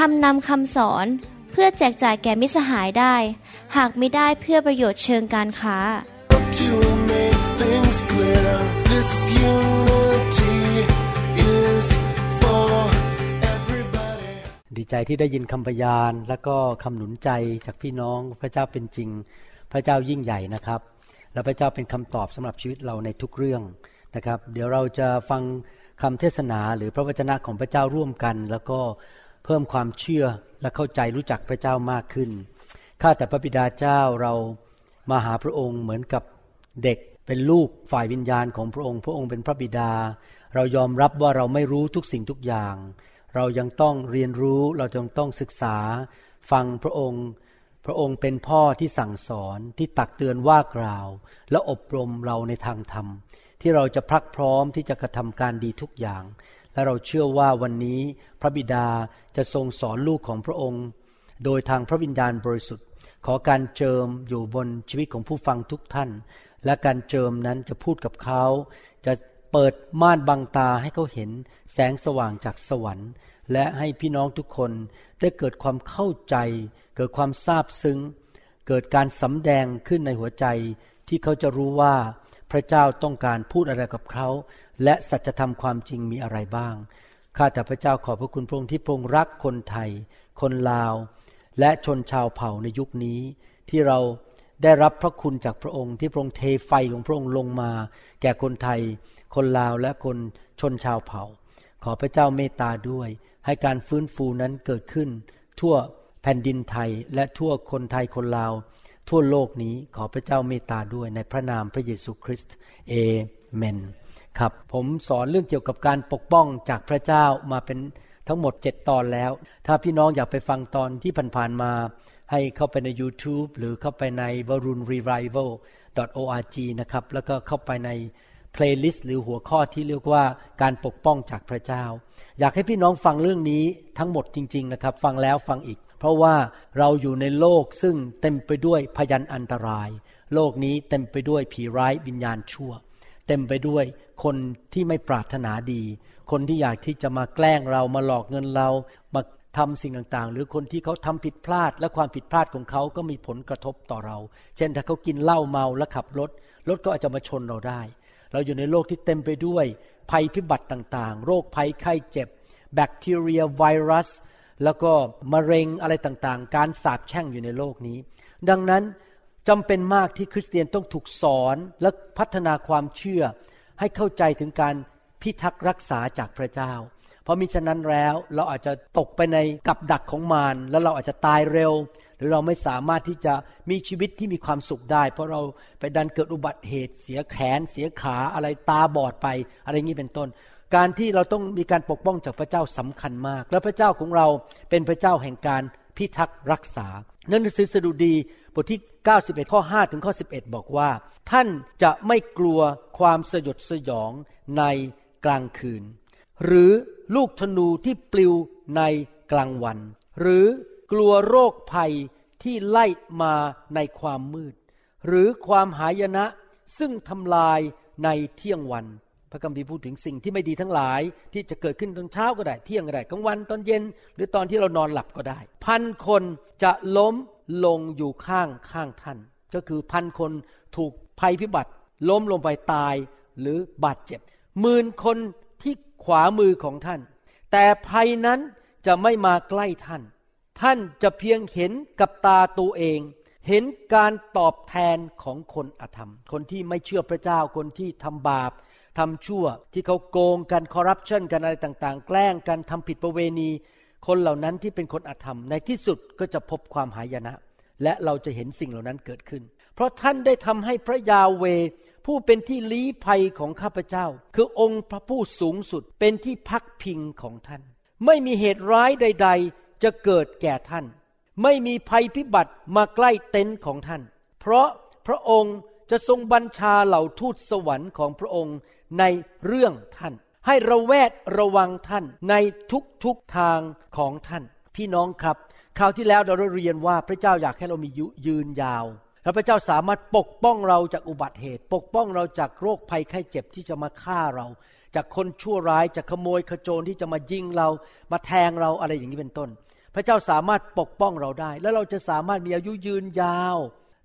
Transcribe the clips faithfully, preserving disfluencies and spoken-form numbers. ทำนำคำสอนเพื่อแจกจ่ายแก่มิตรสหายได้หากไม่ได้เพื่อประโยชน์เชิงการค้าดีใจที่ได้ยินคำพยานและก็คำหนุนใจจากพี่น้องพระเจ้าเป็นจริงพระเจ้ายิ่งใหญ่นะครับและพระเจ้าเป็นคำตอบสำหรับชีวิตเราในทุกเรื่องนะครับเดี๋ยวเราจะฟังคำเทศนาหรือพระวจนะของพระเจ้าร่วมกันแล้วก็เพิ่มความเชื่อและเข้าใจรู้จักพระเจ้ามากขึ้นข้าแต่พระบิดาเจ้าเรามาหาพระองค์เหมือนกับเด็กเป็นลูกฝ่ายวิญญาณของพระองค์พระองค์เป็นพระบิดาเรายอมรับว่าเราไม่รู้ทุกสิ่งทุกอย่างเรายังต้องเรียนรู้เรายังต้องศึกษาฟังพระองค์พระองค์เป็นพ่อที่สั่งสอนที่ตักเตือนว่ากล่าวและอบรมเราในทางธรรมที่เราจะพรักพร้อมที่จะกระทำการดีทุกอย่างและเราเชื่อว่าวันนี้พระบิดาจะทรงสอนลูกของพระองค์โดยทางพระวิญญาณบริสุทธิ์ขอการเจิมอยู่บนชีวิตของผู้ฟังทุกท่านและการเจิมนั้นจะพูดกับเขาจะเปิดม่านบังตาให้เขาเห็นแสงสว่างจากสวรรค์และให้พี่น้องทุกคนได้เกิดความเข้าใจเกิดความซาบซึ้งเกิดการสำแดงขึ้นในหัวใจที่เขาจะรู้ว่าพระเจ้าต้องการพูดอะไรกับเขาและสัจธรรมความจริงมีอะไรบ้างข้าแต่พระเจ้าขอบพระคุณพระองค์ที่ทรงรักคนไทยคนลาวและชนชาวเผ่าในยุคนี้ที่เราได้รับพระคุณจากพระองค์ที่พระองค์เทไฟของพระองค์ลงมาแก่คนไทยคนลาวและคนชนชาวเผ่าขอพระเจ้าเมตตาด้วยให้การฟื้นฟูนั้นเกิดขึ้นทั่วแผ่นดินไทยและทั่วคนไทยคนลาวทั่วโลกนี้ขอพระเจ้าเมตตาด้วยในพระนามพระเยซูคริสต์เอเมนครับผมสอนเรื่องเกี่ยวกับการปกป้องจากพระเจ้ามาเป็นทั้งหมดเจ็ดตอนแล้วถ้าพี่น้องอยากไปฟังตอนที่ผ่านๆมาให้เข้าไปใน YouTube หรือเข้าไปใน warun revival dot org นะครับแล้วก็เข้าไปในเพลย์ลิสต์หรือหัวข้อที่เรียกว่าการปกป้องจากพระเจ้าอยากให้พี่น้องฟังเรื่องนี้ทั้งหมดจริงๆนะครับฟังแล้วฟังอีกเพราะว่าเราอยู่ในโลกซึ่งเต็มไปด้วยพยันอันตรายโลกนี้เต็มไปด้วยผีร้ายวิญญาณชั่วเต็มไปด้วยคนที่ไม่ปรารถนาดีคนที่อยากที่จะมาแกล้งเรามาหลอกเงินเรามาทำสิ่งต่างๆหรือคนที่เขาทำผิดพลาดและความผิดพลาดของเขาก็มีผลกระทบต่อเราเช่นถ้าเขากินเหล้าเมาและขับรถรถก็อาจจะมาชนเราได้เราอยู่ในโลกที่เต็มไปด้วยภัยพิบัติต่างๆโรคภัยไข้เจ็บแบคทีเรียไวรัสแล้วก็มะเร็งอะไรต่างๆการสาปแช่งอยู่ในโลกนี้ดังนั้นจำเป็นมากที่คริสเตียนต้องถูกสอนและพัฒนาความเชื่อให้เข้าใจถึงการพิทักษ์รักษาจากพระเจ้าเพราะมิฉะนั้นแล้วเราอาจจะตกไปในกับดักของมารแล้วเราอาจจะตายเร็วหรือเราไม่สามารถที่จะมีชีวิตที่มีความสุขได้เพราะเราไปดันเกิดอุบัติเหตุเสียแขนเสียขาอะไรตาบอดไปอะไรอย่างนี้เป็นต้นการที่เราต้องมีการปกป้องจากพระเจ้าสำคัญมากและพระเจ้าของเราเป็นพระเจ้าแห่งการพิทักษ์รักษาในหนังสือสดุดีบทที่เก้าสิบเอ็ดข้อห้าถึงข้อสิบเอ็ดบอกว่าท่านจะไม่กลัวความสยดสยองในกลางคืนหรือลูกธนูที่ปลิวในกลางวันหรือกลัวโรคภัยที่ไล่มาในความมืดหรือความหายนะซึ่งทำลายในเที่ยงวันพระคัมภีร์พูดถึงสิ่งที่ไม่ดีทั้งหลายที่จะเกิดขึ้นตอนเช้าก็ได้เที่ยงก็ได้กลางวันตอนเย็นหรือตอนที่เรานอนหลับก็ได้พันคนจะล้มลงอยู่ข้างข้างท่านก็คือพันคนถูกภัยพิบัติล้มลงไปตายหรือบาดเจ็บหมื่นคนที่ขวามือของท่านแต่ภัยนั้นจะไม่มาใกล้ท่านท่านจะเพียงเห็นกับตาตัวเองเห็นการตอบแทนของคนอธรรมคนที่ไม่เชื่อพระเจ้าคนที่ทำบาปทำชั่วที่เขาโกงกันคอร์รัปชันกันอะไรต่างๆแกล้งกันทำผิดประเวณีคนเหล่านั้นที่เป็นคนอธรรมในที่สุดก็จะพบความหายนะและเราจะเห็นสิ่งเหล่านั้นเกิดขึ้นเพราะท่านได้ทำให้พระยาเวห์ผู้เป็นที่ลี้ภัยของข้าพเจ้าคือองค์พระผู้สูงสุดเป็นที่พักพิงของท่านไม่มีเหตุร้ายใดๆ จะเกิดแก่ท่านไม่มีภัยพิบัติมาใกล้เต็นท์ของท่านเพราะพระองค์จะทรงบัญชาเหล่าทูตสวรรค์ของพระองค์ในเรื่องท่านให้ระแวดระวังท่านในทุกๆทางของท่านพี่น้องครับคราวที่แล้วเราเรียนว่าพระเจ้าอยากให้เรามียืนยาวและพระเจ้าสามารถปกป้องเราจากอุบัติเหตุปกป้องเราจากโรคภัยไข้เจ็บที่จะมาฆ่าเราจากคนชั่วร้ายจากขโมยขโจรที่จะมายิงเรามาแทงเราอะไรอย่างนี้เป็นต้นพระเจ้าสามารถปกป้องเราได้และเราจะสามารถมีอายุยืนยาว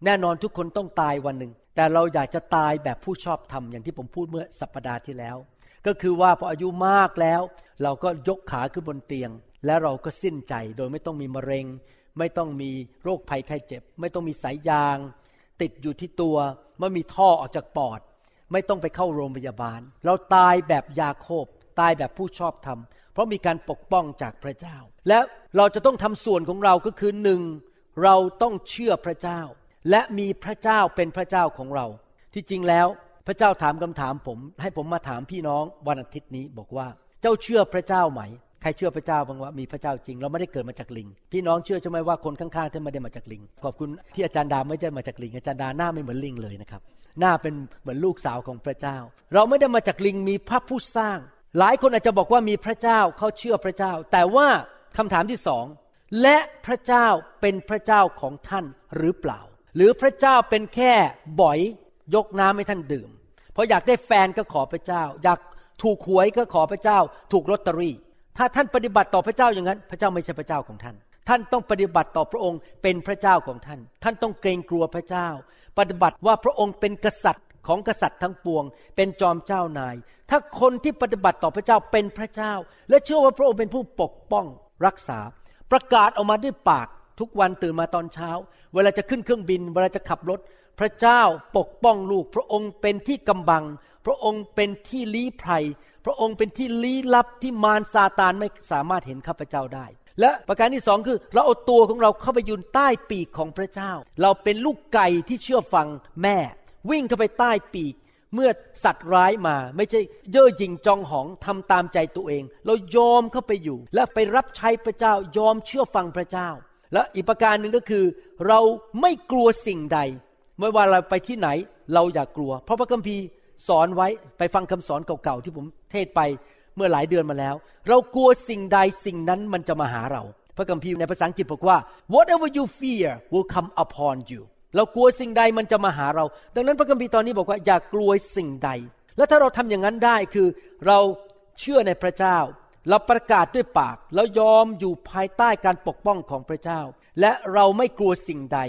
แน่นอนทุกคนต้องตายวันหนึ่งแต่เราอยากจะตายแบบผู้ชอบธรรมอย่างที่ผมพูดเมื่อสัปดาห์ที่แล้วก็คือว่าพออายุมากแล้วเราก็ยกขาขึ้นบนเตียงและเราก็สิ้นใจโดยไม่ต้องมีมะเร็งไม่ต้องมีโรคภัยไข้เจ็บไม่ต้องมีสายยางติดอยู่ที่ตัวไม่มีท่อออกจากปอดไม่ต้องไปเข้าโรงพยาบาลเราตายแบบยาโคบตายแบบผู้ชอบธรรมเพราะมีการปกป้องจากพระเจ้าและเราจะต้องทำส่วนของเราก็คือหนึ่งเราต้องเชื่อพระเจ้าและมีพระเจ้าเป็นพระเจ้าของเราที่จริงแล้วพระเจ้าถามคำถามผมให้ผมมาถามพี่น้องวันอาทิตย์นี้บอกว่าเจ้าเชื่อพระเจ้าไหมใครเชื่อพระเจ้าบ้างว่ามีพระเจ้าจริงเราไม่ได้เกิดมาจากลิงพี่น้องเชื่อใช่ไหมว่าคนข้างๆท่านไม่ได้มาจากลิงขอบคุณที่อาจารย์ดาไม่ได้มาจากลิงอาจารย์ดาหน้าไม่เหมือนลิงเลยนะครับหน้าเป็นเหมือนลูกสาวของพระเจ้าเราไม่ได้มาจากลิงมีพระผู้สร้างหลายคนอาจจะบอกว่ามีพระเจ้าเขาเชื่อพระเจ้าแต่ว่าคำถามที่สองและพระเจ้าเป็นพระเจ้าของท่านหรือเปล่าหรือพระเจ้าเป็นแค่บ่อยยกน้ำให้ท่านดื่มเพราะอยากได้แฟนก็ขอพระเจ้าอยากถูกหวยก็ขอพระเจ้าถูกลอตเตอรี่ถ้าท่านปฏิบัติต่อพระเจ้าอย่างนั้นพระเจ้าไม่ใช่พระเจ้าของท่านท่านต้องปฏิบัติต่อพระองค์เป็นพระเจ้าของท่านท่านต้องเกรงกลัวพระเจ้าปฏิบัติว่าพระองค์เป็นกษัตริย์ของกษัตริย์ทั้งปวงเป็นจอมเจ้านายถ้าคนที่ปฏิบัติต่อพระเจ้าเป็นพระเจ้าและเชื่อว่าพระองค์เป็นผู้ปกป้องรักษาประกาศออกมาด้วยปากทุกวันตื่นมาตอนเช้าเวลาจะขึ้นเครื่องบินเวลาจะขับรถพระเจ้าปกป้องลูกพระองค์เป็นที่กำบังพระองค์เป็นที่ลี้ภัยพระองค์เป็นที่ลี้ลับที่มารซาตานไม่สามารถเห็นข้าพเจ้าได้และประการที่สองคือเราเอาตัวของเราเข้าไปยืนใต้ปีกของพระเจ้าเราเป็นลูกไก่ที่เชื่อฟังแม่วิ่งเข้าไปใต้ปีกเมื่อสัตว์ร้ายมาไม่ใช่เย่อหยิ่งจองหองทำตามใจตัวเองเรายอมเข้าไปอยู่และไปรับใช้พระเจ้ายอมเชื่อฟังพระเจ้าและอีกประการหนึ่งก็คือเราไม่กลัวสิ่งใดไม่ว่าเราไปที่ไหนเราอย่ากลัวเพราะพระคัมภีร์สอนไว้ไปฟังคำสอนเก่าๆที่ผมเทศไปเมื่อหลายเดือนมาแล้วเรากลัวสิ่งใดสิ่งนั้นมันจะมาหาเราพระคัมภีร์ในภาษาอังกฤษบอกว่า whatever you fear will come upon you เรากลัวสิ่งใดมันจะมาหาเราดังนั้นพระคัมภีร์ตอนนี้บอกว่าอย่ากลัวสิ่งใดและถ้าเราทำอย่างนั้นได้คือเราเชื่อในพระเจ้าเราประกาศด้วยปากแล้วยอมอยู่ภายใต้การปกป้องของพระเจ้าและเราไม่กลัวสิ่งใด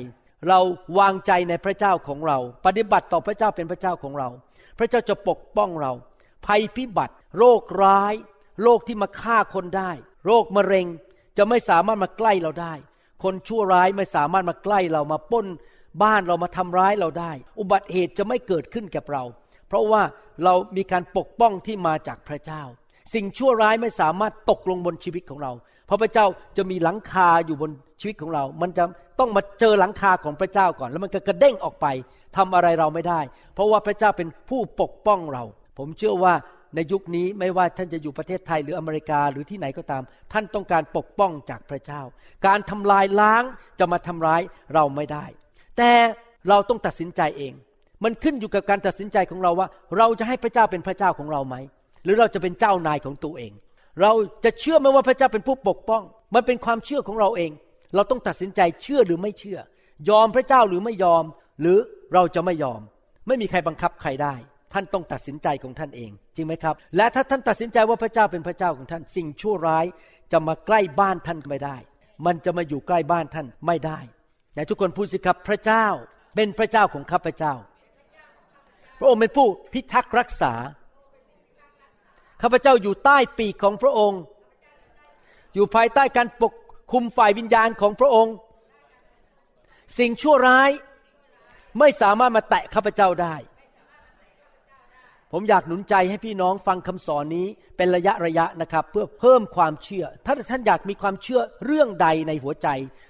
เราวางใจในพระเจ้าของเราปฏิบัติต่อพระเจ้าเป็นพระเจ้าของเราพระเจ้าจะปกป้องเราภัยพิบัติโรคร้ายโรคที่มาฆ่าคนได้โรคมะเร็งจะไม่สามารถมาใกล้เราได้คนชั่วร้ายไม่สามารถมาใกล้เรามาปล้นบ้านเรามาทำร้ายเราได้อุบัติเหตุจะไม่เกิดขึ้นกับเราเพราะว่าเรามีการปกป้องที่มาจากพระเจ้าสิ่งชั่วร้ายไม่สามารถตกลงบนชีวิตของเราเพราะพระเจ้าจะมีหลังคาอยู่บนชีวิตของเรามันจะต้องมาเจอหลังคาของพระเจ้าก่อนแล้วมันก็กระเด้งออกไปทำอะไรเราไม่ได้เพราะว่าพระเจ้าเป็นผู้ปกป้องเราผมเชื่อว่าในยุคนี้ไม่ว่าท่านจะอยู่ประเทศไทยหรืออเมริกาหรือที่ไหนก็ตามท่านต้องการปกป้องจากพระเจ้าการทำลายล้างจะมาทำร้ายเราไม่ได้แต่เราต้องตัดสินใจเองมันขึ้นอยู่กับการตัดสินใจของเราว่าเราจะให้พระเจ้าเป็นพระเจ้าของเราไหมหรือเราจะเป็นเจ้านายของตัวเองเราจะเชื่อไหมว่าพระเจ้าเป็นผู้ปกป้องมันเป็นความเชื่อของเราเองเราต้องตัดสินใจเชื่อหรือไม่เชื่อยอมพระเจ้าหรือไม่ยอมหรือเราจะไม่ยอมไม่มีใครบังคับใครได้ท่านต้องตัดสินใจของท่านเองจริงไหมครับและถ้าท่านตัดสินใจว่าพระเจ้าเป็นพระเจ้าของท่านสิ่งชั่วร้ายจะมาใกล้บ้านท่านไม่ได้มันจะมาอยู่ใกล้บ้านท่านไม่ได้แต่ทุกคนพูดสิครับพระเจ้าเป็นพระเจ้าของข้าพเจ้าพระองค์เป็นผู้พิทักษ์รักษาข้าพเจ้าอยู่ใต้ปีกของพระองค์อยู่ภายใต้การปกคุมฝ่ายวิญญาณของพระองค์สิ่งชั่วร้ายไม่สามารถมาแตะข้าพเจ้าได้ผมอยากหนุนใจให้พี่น้องฟังคำสอนนี้เป็นระยะระยะนะครับเพื่อเพิ่มความเชื่อถ้าท่านอยากมีความเชื่อเรื่องใดในหัวใจ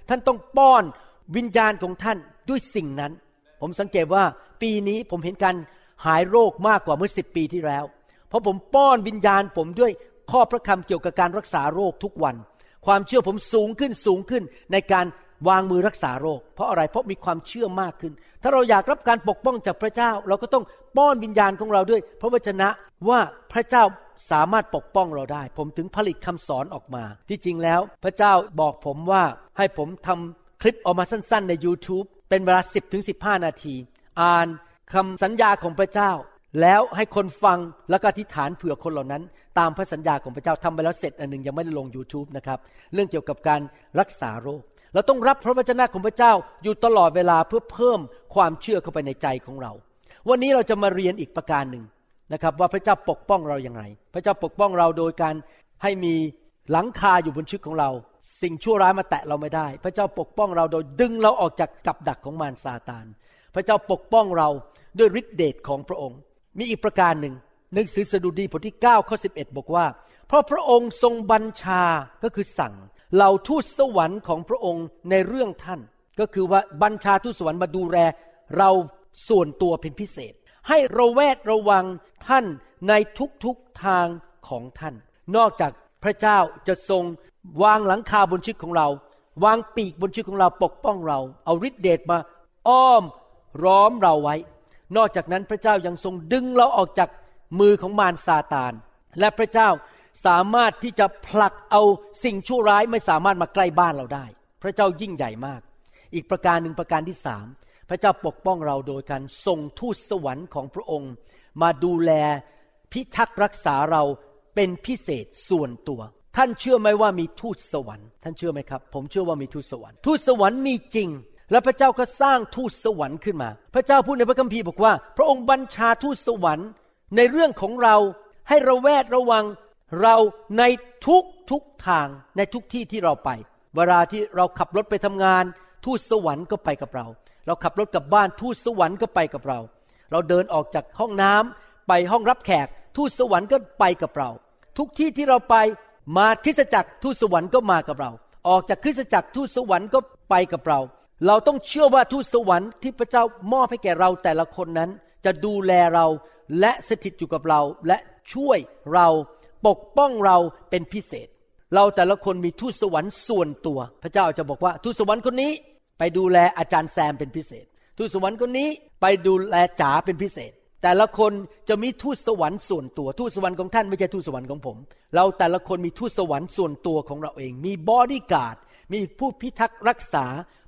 ท่านต้องป้อนวิญญาณของท่านด้วยสิ่งนั้นผมสังเกตว่าปีนี้ผมเห็นการหายโรคมากกว่าเมื่อสิบปีที่แล้วเพราะผมป้อนวิญญาณผมด้วยข้อพระคำเกี่ยวกับการรักษาโรคทุกวัน ความเชื่อผมสูงขึ้นสูงขึ้นในการวางมือรักษาโรคเพราะอะไรเพราะมีความเชื่อมากขึ้นถ้าเราอยากรับการปกป้องจากพระเจ้าเราก็ต้องป้อนวิญญาณของเราด้วยพระวจนะว่าพระเจ้าสามารถปกป้องเราได้ผมถึงผลิตคำสอนออกมาที่จริงแล้วพระเจ้าบอกผมว่าให้ผมทำคลิปออกมาสั้นๆใน YouTube เป็นเวลา สิบถึงสิบห้า นาทีอ่านคำสัญญาของพระเจ้าแล้วให้คนฟังแล้วก็อธิษฐานเผื่อคนเหล่านั้นตามพระสัญญาของพระเจ้าทำไปแล้วเสร็จอันนึงยังไม่ได้ลง YouTube นะครับเรื่องเกี่ยวกับการรักษาโรคเราต้องรับพระวจนะของพระเจ้าอยู่ตลอดเวลาเพื่อเพิ่มความเชื่อเข้าไปในใจของเราวันนี้เราจะมาเรียนอีกประการหนึ่งนะครับว่าพระเจ้าปกป้องเราอย่างไรพระเจ้าปกป้องเราโดยการให้มีหลังคาอยู่บนชีวิตของเราสิ่งชั่วร้ายมาแตะเราไม่ได้พระเจ้าปกป้องเราโดยดึงเราออกจากกับดักของมารซาตานพระเจ้าปกป้องเราด้วยฤทธิเดชของพระองค์มีอีกประการหนึ่งหนังสือสดุดีบทที่เก้าข้อสิบเอ็ดบอกว่าเพราะพระองค์ทรงบัญชาก็คือสั่งเหล่าทูตสวรรค์ของพระองค์ในเรื่องท่านก็คือว่าบัญชาทูตสวรรค์มาดูแลเราส่วนตัวเป็นพิเศษให้ระแวดระวังท่านในทุกๆทางของท่านนอกจากพระเจ้าจะทรงวางหลังคาบนชีวิตของเราวางปีกบนชีวิตของเราปกป้องเราเอาฤทธิเดชมาอ้อมร้อมเราไว้นอกจากนั้นพระเจ้ายังทรงดึงเราออกจากมือของมารซาตานและพระเจ้าสามารถที่จะผลักเอาสิ่งชั่วร้ายไม่สามารถมาใกล้บ้านเราได้พระเจ้ายิ่งใหญ่มากอีกประการหนึ่งประการที่สามพระเจ้าปกป้องเราโดยการส่งทูตสวรรค์ของพระองค์มาดูแลพิทักษ์รักษาเราเป็นพิเศษส่วนตัวท่านเชื่อไหมว่ามีทูตสวรรค์ท่านเชื่อไหมครับผมเชื่อว่ามีทูตสวรรค์ทูตสวรรค์มีจริงและพระเจ้าก็สร้างทูตสวรรค์ขึ้นมาพระเจ้าพูดในพระคัมภีร์บอกว่าพระองค์บัญชาทูตสวรรค์ในเรื่องของเราให้ระแวดระวังเราในทุกทุกทางในทุกที่ที่เราไปเวลาที่เราขับรถไปทำงานทูตสวรรค์ก็ไปกับเราเราขับรถกลับบ้านทูตสวรรค์ก็ไปกับเราเราเดินออกจากห้องน้ำไปห้องรับแขกทูตสวรรค์ก็ไปกับเราทุกที่ที่เราไปมาคริสตจักรทูตสวรรค์ก็มากับเราออกจากคริสตจักรทูตสวรรค์ก็ไปกับเราเราต้องเชื่อว่าทูตสวรรค์ที่พระเจ้ามอบให้แก่เราแต่ละคนนั้นจะดูแลเราและสถิตอยู่กับเราและช่วยเราปกป้องเราเป็นพิเศษเราแต่ละคนมีทูตสวรรค์ส่วนตัวพระเจ้าจะบอกว่าทูตสวรรค์คนนี้ไปดูแลอาจารย์แซมเป็นพิเศษทูตสวรรค์คนนี้ไปดูแลจ๋าเป็นพิเศษแต่ละคนจะมีทูตสวรรค์ส่วนตัวทูตสวรรค์ของท่านไม่ใช่ทูตสวรรค์ของผมเราแต่ละคนมีทูตสวรรค์ส่วนตัวของเราเองมีบอดี้การ์ดมีผู้พิทักษ์รักษา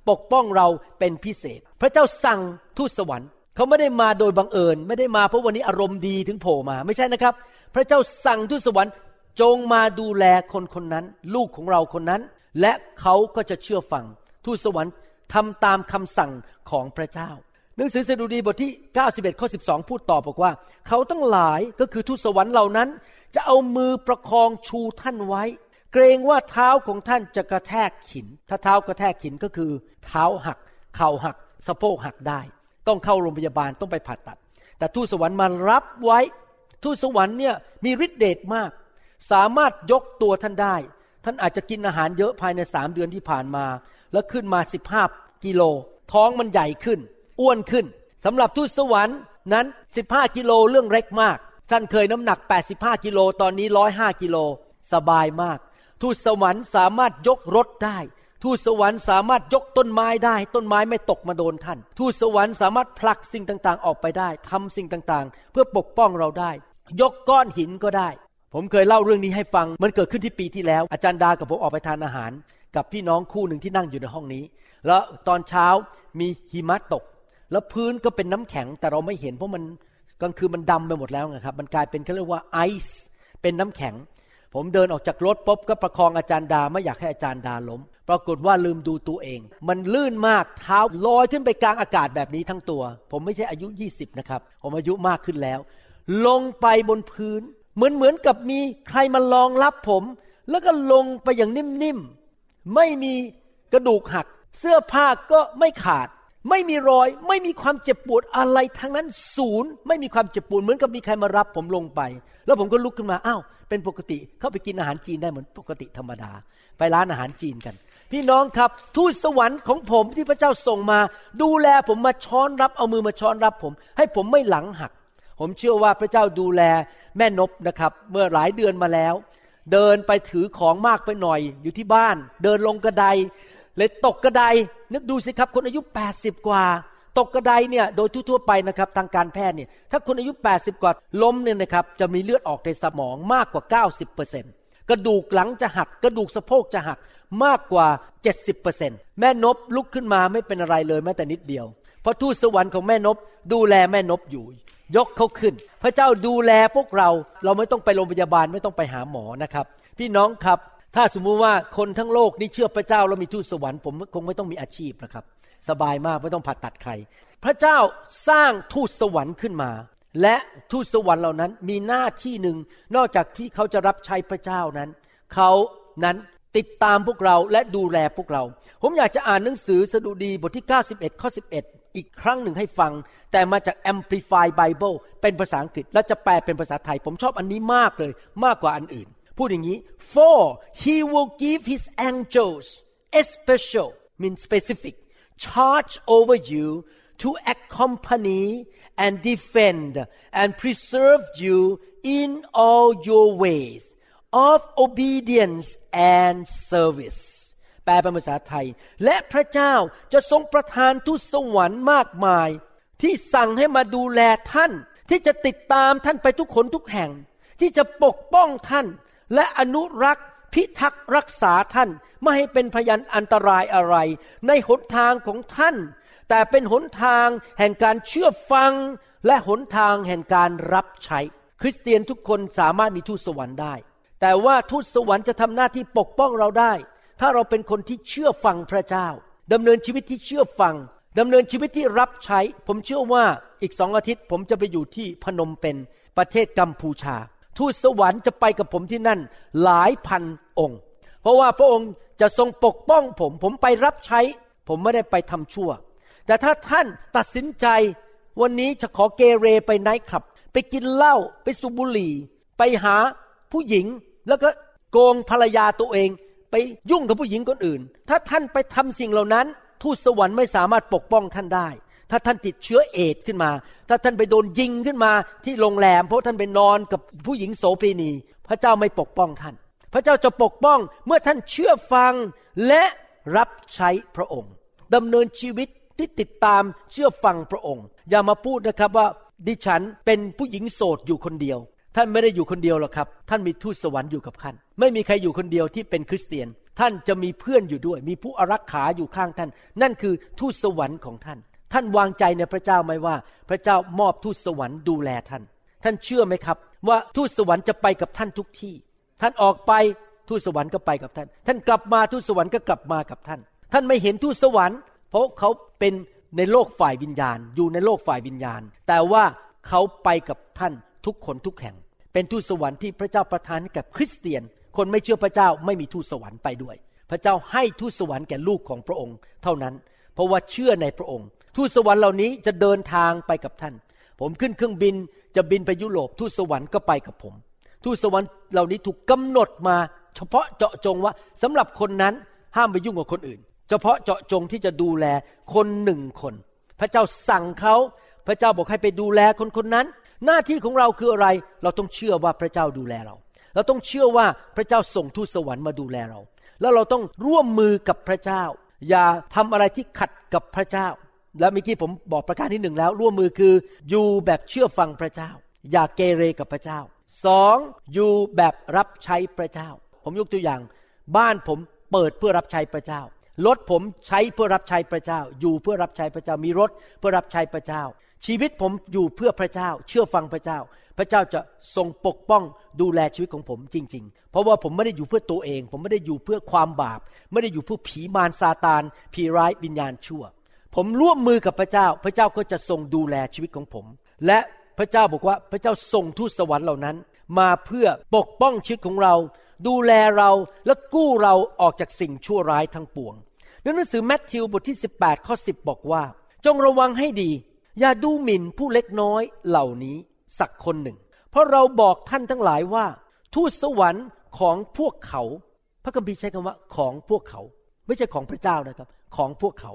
ปกป้องเราเป็นพิเศษพระเจ้าสั่งทูตสวรรค์เขาไม่ได้มาโดยบังเอิญไม่ได้มาเพราะวันนี้อารมณ์ดีถึงโผล่มาไม่ใช่นะครับพระเจ้าสั่งทูตสวรรค์จงมาดูแลคนคนนั้นลูกของเราคนนั้นและเขาก็จะเชื่อฟังทูตสวรรค์ทำตามคำสั่งของพระเจ้าหนังสือสดุดีบทที่เก้าสิบเอ็ดข้อสิบสองพูดต่อบอกว่าเขาทั้งหลายก็คือทูตสวรรค์เหล่านั้นจะเอามือประคองชูท่านไว้เกรงว่าเท้าของท่านจะกระแทกหินถ้าเท้ากระแทกหินก็คือเท้าหักเข่าหักสะโพกหักได้ต้องเข้าโรงพยาบาลต้องไปผ่าตัดแต่ทูตสวรรค์มารับไว้ทูตสวรรค์เนี่ยมีฤทธิ์เดชมากสามารถยกตัวท่านได้ท่านอาจจะกินอาหารเยอะภายในสามเดือนที่ผ่านมาแล้วขึ้นมาสิบห้ากิโลท้องมันใหญ่ขึ้นอ้วนขึ้นสำหรับทูตสวรรค์นั้นสิบห้ากิโลเรื่องเล็กมากท่านเคยน้ำหนักแปดสิบห้ากิโลตอนนี้หนึ่งร้อยห้ากิโลสบายมากทูตสวรรค์สามารถยกรถได้ทูตสวรรค์สามารถยกต้นไม้ได้ต้นไม้ไม่ตกมาโดนท่านทูตสวรรค์สามารถผลักสิ่งต่างๆออกไปได้ทำสิ่งต่างๆเพื่อปกป้องเราได้ยกก้อนหินก็ได้ผมเคยเล่าเรื่องนี้ให้ฟังมันเกิดขึ้นที่ปีที่แล้วอาจารย์ดากับผมออกไปทานอาหารกับพี่น้องคู่หนึ่งที่นั่งอยู่ในห้องนี้แล้วตอนเช้ามีหิมะตกแล้วพื้นก็เป็นน้ำแข็งแต่เราไม่เห็นเพราะมันกลางคืนมันดำไปหมดแล้วนะครับมันกลายเป็นเขาเรียกว่าไอซ์เป็นน้ำแข็งผมเดินออกจากรถปุ๊บก็ประคองอาจารย์ดาไม่อยากให้อาจารย์ดาล้มปรากฏว่าลืมดูตัวเองมันลื่นมากเท้าลอยขึ้นไปกลางอากาศแบบนี้ทั้งตัวผมไม่ใช่อายุยี่สิบนะครับผมอายุมากขึ้นแล้วลงไปบนพื้นเหมือนเหมือนกับมีใครมารองรับผมแล้วก็ลงไปอย่างนิ่มๆไม่มีกระดูกหักเสื้อผ้าก็ไม่ขาดไม่มีรอยไม่มีความเจ็บปวดอะไรทั้งนั้นศูนย์ไม่มีความเจ็บปวดเหมือนกับมีใครมารับผมลงไปแล้วผมก็ลุกขึ้นมาอ้าวเป็นปกติเข้าไปกินอาหารจีนได้เหมือนปกติธรรมดาไปร้านอาหารจีนกันพี่น้องครับทูตสวรรค์ของผมที่พระเจ้าส่งมาดูแลผมมาช้อนรับเอามือมาช้อนรับผมให้ผมไม่หลังหักผมเชื่อว่าพระเจ้าดูแลแม่นบนะครับเมื่อหลายเดือนมาแล้ว เดินไปถือของมากไปหน่อยอยู่ที่บ้านเดินลงกระไดเลยตกกระไดนึกดูสิครับคนอายุแปดสิบกว่าตกกระไดเนี่ยโดยทั่วๆไปนะครับทางการแพทย์เนี่ยถ้าคนอายุแปดสิบกว่าล้มเนี่ยนะครับจะมีเลือดออกในสมองมากกว่า เก้าสิบเปอร์เซ็นต์ กระดูกหลังจะหักกระดูกสะโพกจะหักมากกว่า เจ็ดสิบเปอร์เซ็นต์ แม่นบลุกขึ้นมาไม่เป็นอะไรเลยแม้แต่นิดเดียวเพราะทูตสวรรค์ของแม่นบดูแลแม่นบอยู่ยกเขาขึ้นพระเจ้าดูแลพวกเราเราไม่ต้องไปโรงพยาบาลไม่ต้องไปหาหมอนะครับพี่น้องครับถ้าสมมุติว่าคนทั้งโลกนี่เชื่อพระเจ้าแล้วมีทูตสวรรค์ผมคงไม่ต้องมีอาชีพนะครับสบายมากไม่ต้องผ่าตัดใครพระเจ้าสร้างทูตสวรรค์ขึ้นมาและทูตสวรรค์เหล่านั้นมีหน้าที่หนึ่งนอกจากที่เขาจะรับใช้พระเจ้านั้นเขานั้นติดตามพวกเราและดูแลพวกเราผมอยากจะอ่านหนังสือสดุดีบทที่เก้าสิบเอ็ดข้อสิบเอ็ดอีกครั้งหนึ่งให้ฟังแต่มาจาก Amplified Bible เป็นภาษาอังกฤษและจะแปลเป็นภาษาไทยผมชอบอันนี้มากเลยมากกว่าอันอื่นพูดอย่างนี้ For he will give his angels especial means specific charge over you to accompany and defend and preserve you in all your ways of obedience and serviceแปลเป็นภาษาไทยและพระเจ้าจะทรงประทานทูตสวรรค์มากมายที่สั่งให้มาดูแลท่านที่จะติดตามท่านไปทุกคนทุกแห่งที่จะปกป้องท่านและอนุรักษ์พิทักษ์รักษาท่านไม่ให้เป็นพยันอันตรายอะไรในหนทางของท่านแต่เป็นหนทางแห่งการเชื่อฟังและหนทางแห่งการรับใช้คริสเตียนทุกคนสามารถมีทูตสวรรค์ได้แต่ว่าทูตสวรรค์จะทำหน้าที่ปกป้องเราได้ถ้าเราเป็นคนที่เชื่อฟังพระเจ้าดำเนินชีวิตที่เชื่อฟังดำเนินชีวิตที่รับใช้ผมเชื่อว่าอีกสองอาทิตย์ผมจะไปอยู่ที่พนมเปญประเทศกัมพูชาทูตสวรรค์จะไปกับผมที่นั่นหลายพันองค์เพราะว่าพระองค์จะทรงปกป้องผมผมไปรับใช้ผมไม่ได้ไปทำชั่วแต่ถ้าท่านตัดสินใจวันนี้จะขอเกเรไปไนท์คลับไปกินเหล้าไปสูบบุหรี่ไปหาผู้หญิงแล้วก็โกงภรรยาตัวเองไปยุ่งกับผู้หญิงคนอื่นถ้าท่านไปทำสิ่งเหล่านั้นทูตสวรรค์ไม่สามารถปกป้องท่านได้ถ้าท่านติดเชื้อเอดส์ขึ้นมาถ้าท่านไปโดนยิงขึ้นมาที่โรงแรมเพราะท่านไปนอนกับผู้หญิงโสเภณีพระเจ้าไม่ปกป้องท่านพระเจ้าจะปกป้องเมื่อท่านเชื่อฟังและรับใช้พระองค์ดำเนินชีวิตที่ติดตามเชื่อฟังพระองค์อย่ามาพูดนะครับว่าดิฉันเป็นผู้หญิงโสดอยู่คนเดียวท่านไม่ได้อยู่คนเดียวหรอกครับท่านมีทูตสวรรค์อยู่กับท่านไม่มีใครอยู่คนเดียวที่เป็นคริสเตียนท่านจะมีเพื่อนอยู่ด้วยมีผู้อารักขาอยู่ข้างท่านนั่นคือทูตสวรรค์ของท่านท่านวางใจในพระเจ้าไหมว่าพระเจ้ามอบทูตสวรรค์ดูแลท่านท่านเชื่อไหมครับว่าทูตสวรรค์จะไปกับท่านทุกที่ท่านออกไปทูตสวรรค์ก็ไปกับท่านท่านกลับมาทูตสวรรค์ก็กลับมากับท่านท่านไม่เห็นทูตสวรรค์เพราะเขาเป็นในโลกฝ่ายวิญญาณอยู่ในโลกฝ่ายวิญญาณแต่ว่าเขาไปกับท่านทุกคนทุกแห่งเป็นทูตสวรรค์ที่พระเจ้าประทานให้กับคริสเตียนคนไม่เชื่อพระเจ้าไม่มีทูตสวรรค์ไปด้วยพระเจ้าให้ทูตสวรรค์แก่ลูกของพระองค์เท่านั้นเพราะว่าเชื่อในพระองค์ทูตสวรรค์เหล่านี้จะเดินทางไปกับท่านผมขึ้นเครื่องบินจะบินไปยุโรปทูตสวรรค์ก็ไปกับผมทูตสวรรค์เหล่านี้ถูกกำหนดมาเฉพาะเจาะจงว่าสำหรับคนนั้นห้ามไปยุ่งกับคนอื่นเฉพาะเจาะจงที่จะดูแลคนหนึ่งคนพระเจ้าสั่งเขาพระเจ้าบอกให้ไปดูแลคนคนนั้นหน้าที่ของเราคืออะไรเราต้องเชื่อว่าพระเจ้าดูแลเราเราต้องเชื่อว่าพระเจ้าส่งทูตสวรรค์มาดูแลเราแล้วเราต้องร่วมมือกับพระเจ้าอย่าทำอะไรที่ขัดกับพระเจ้าและเมื่อกี้ผมบอกประการที่หนึ่งแล้วร่วมมือคืออยู่แบบเชื่อฟังพระเจ้าอย่าเกเรกับพระเจ้าสองอยู่แบบรับใช้พระเจ้าผมยกตัวอย่างบ้านผมเปิดเพื่อรับใช้พระเจ้ารถผมใช้เพื่อรับใช้พระเจ้าอยู่เพื่อรับใช้พระเจ้ามีรถเพื่อรับใช้พระเจ้าชีวิตผมอยู่เพื่อพระเจ้าเชื่อฟังพระเจ้าพระเจ้าจะทรงปกป้องดูแลชีวิตของผมจริงๆเพราะว่าผมไม่ได้อยู่เพื่อตัวเองผมไม่ได้อยู่เพื่อความบาปไม่ได้อยู่เพื่อผีมารซาตานผีร้ายวิญญาณชั่วผมร่วมมือกับพระเจ้าพระเจ้าก็จะทรงดูแลชีวิตของผมและพระเจ้าบอกว่าพระเจ้าส่งทูตสวรรค์เหล่านั้นมาเพื่อปกป้องชีวิตของเราดูแลเราและกู้เราออกจากสิ่งชั่วร้ายทั้งปวงในหนังสือมัทธิวบทที่สิบแปดข้อสิบบอกว่าจงระวังให้ดีอย่าดูหมิ่นผู้เล็กน้อยเหล่านี้สักคนหนึ่งเพราะเราบอกท่านทั้งหลายว่าทูตสวรรค์ของพวกเขาพระคัมภีร์ใช้คำว่าของพวกเขาไม่ใช่ของพระเจ้านะครับของพวกเขา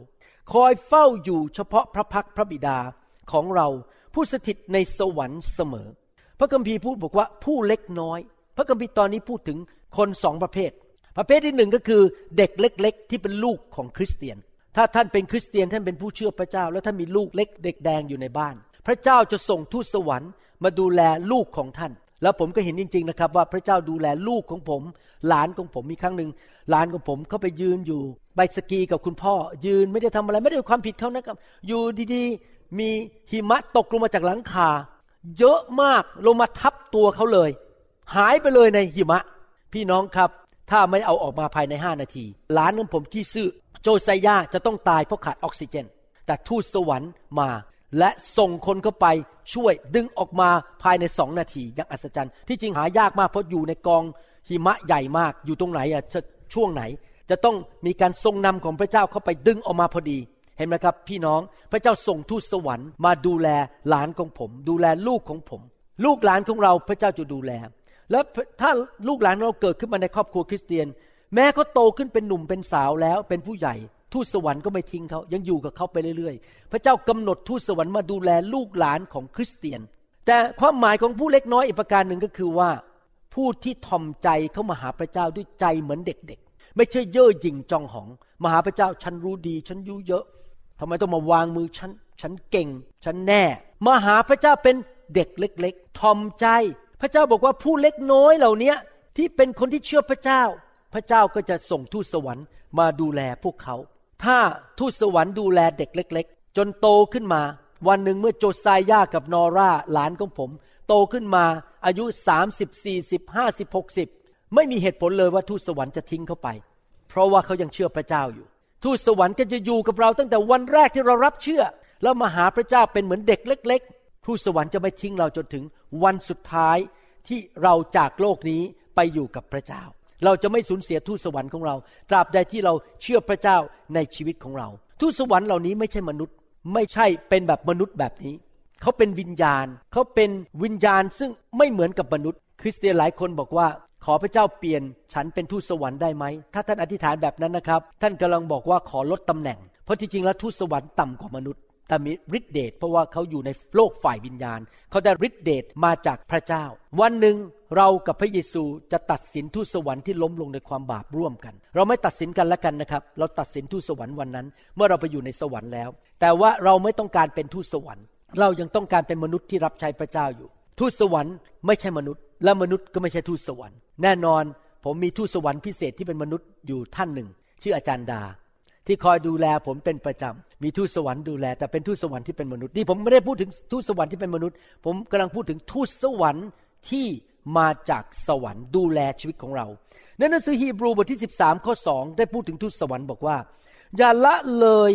คอยเฝ้าอยู่เฉพาะพระพักตร์พระบิดาของเราผู้สถิตในสวรรค์เสมอพระคัมภีร์พูดบอกว่าผู้เล็กน้อยพระคัมภีร์ตอนนี้พูดถึง คนสองประเภทประเภทที่หนึ่งก็คือเด็กเล็กๆที่เป็นลูกของคริสเตียนถ้าท่านเป็นคริสเตียนท่านเป็นผู้เชื่อพระเจ้าแล้วท่านมีลูกเล็กเด็กแดงอยู่ในบ้านพระเจ้าจะส่งทูตสวรรค์มาดูแลลูกของท่านแล้วผมก็เห็นจริงๆนะครับว่าพระเจ้าดูแลลูกของผมหลานของผมมีครั้งนึงหลานของผมเขาไปยืนอยู่ใบสกีกับคุณพ่อยืนไม่ได้ทำอะไรไม่ได้ความผิดเขานะครับอยู่ดีๆมีหิมะตกลงมาจากหลังคาเยอะมากลงมาทับตัวเขาเลยหายไปเลยในหิมะพี่น้องครับถ้าไม่เอาออกมาภายในห้านาทีหลานของผมที่ซื่อโจไซยาจะต้องตายเพราะขาดออกซิเจนแต่ทูตสวรรค์มาและส่งคนเข้าไปช่วยดึงออกมาภายในสองนาทีอย่างอัศจรรย์ที่จริงหายากมากเพราะอยู่ในกองหิมะใหญ่มากอยู่ตรงไหนอ่ะช่วงไหนจะต้องมีการทรงนำของพระเจ้าเข้าไปดึงออกมาพอดีเห็นไหมครับพี่น้องพระเจ้าส่งทูตสวรรค์มาดูแลหลานของผมดูแลลูกของผมลูกหลานของเราพระเจ้าจะดูแลแล้วถ้าลูกหลานเราเกิดขึ้นมาในครอบครัวคริสเตียนแม้เขาโตขึ้นเป็นหนุ่มเป็นสาวแล้วเป็นผู้ใหญ่ทูตสวรรค์ก็ไม่ทิ้งเขายังอยู่กับเขาไปเรื่อยๆพระเจ้ากำหนดทูตสวรรค์มาดูแลลูกหลานของคริสเตียนแต่ความหมายของผู้เล็กน้อยอีกประการหนึ่งก็คือว่าผู้ที่ทอมใจเข้ามาหาพระเจ้าด้วยใจเหมือนเด็กๆไม่ใช่เย่อหยิ่งจองหองมาหาพระเจ้าฉันรู้ดีฉันรู้เยอะทำไมต้องมาวางมือฉันฉันเก่งฉันแน่มาหาพระเจ้าเป็นเด็กเล็กๆทอมใจพระเจ้าบอกว่าผู้เล็กน้อยเหล่านี้ที่เป็นคนที่เชื่อพระเจ้าพระเจ้าก็จะส่งทูตสวรรค์มาดูแลพวกเขาถ้าทูตสวรรค์ดูแลเด็กเล็กๆจนโตขึ้นมาวันหนึ่งเมื่อโจไซยากับนอร่าหลานของผมโตขึ้นมาอายุสามสิบ สี่สิบ ห้าสิบ หกสิบไม่มีเหตุผลเลยว่าทูตสวรรค์จะทิ้งเขาไปเพราะว่าเขายังเชื่อพระเจ้าอยู่ทูตสวรรค์ก็จะอยู่กับเราตั้งแต่วันแรกที่เรารับเชื่อแล้วมาหาพระเจ้าเป็นเหมือนเด็กเล็กๆทูตสวรรค์จะไม่ทิ้งเราจนถึงวันสุดท้ายที่เราจากโลกนี้ไปอยู่กับพระเจ้าเราจะไม่สูญเสียทูตสวรรค์ของเราตราบใดที่เราเชื่อพระเจ้าในชีวิตของเราทูตสวรรค์เหล่านี้ไม่ใช่มนุษย์ไม่ใช่เป็นแบบมนุษย์แบบนี้เขาเป็นวิญญาณเขาเป็นวิญญาณซึ่งไม่เหมือนกับมนุษย์คริสเตียนหลายคนบอกว่าขอพระเจ้าเปลี่ยนฉันเป็นทูตสวรรค์ได้ไหมถ้าท่านอธิษฐานแบบนั้นนะครับท่านกำลังบอกว่าขอลดตำแหน่งเพราะที่จริงแล้วทูตสวรรค์ต่ำกว่ามนุษย์แต่มีฤทธิ์เดชเพราะว่าเขาอยู่ในโลกฝ่ายวิญญาณเขาได้ฤทธิ์เดชมาจากพระเจ้าวันหนึ่งเรากับพระเยซูจะตัดสินทูตสวรรค์ที่ล้มลงในความบาปร่วมกันเราไม่ตัดสินกันละกันนะครับเราตัดสินทูตสวรรค์วันนั้นเมื่อเราไปอยู่ในสวรรค์แล้วแต่ว่าเราไม่ต้องการเป็นทูตสวรรค์เรายังต้องการเป็นมนุษย์ที่รับใช้พระเจ้าอยู่ทูตสวรรค์ไม่ใช่มนุษย์และมนุษย์ก็ไม่ใช่ทูตสวรรค์แน่นอนผมมีทูตสวรรค์พิเศษที่เป็นมนุษย์อยู่ท่านหนึ่งชื่ออาจารย์ดาที่คอยดูแลผมเป็นประจำมีทูตสวรรค์ดูแลแต่เป็นทูตสวรรค์ที่เป็นมนุษย์นี่ผมไม่ได้พูดถึงทูตสวรรค์ที่เป็นมนุษย์ผมกำลังพูดถึงทูตสวรรค์ที่มาจากสวรรค์ดูแลชีวิตของเราในหนังสือฮีบรูบทที่สิบสามข้อสองได้พูดถึงทูตสวรรค์บอกว่าอย่าละเลย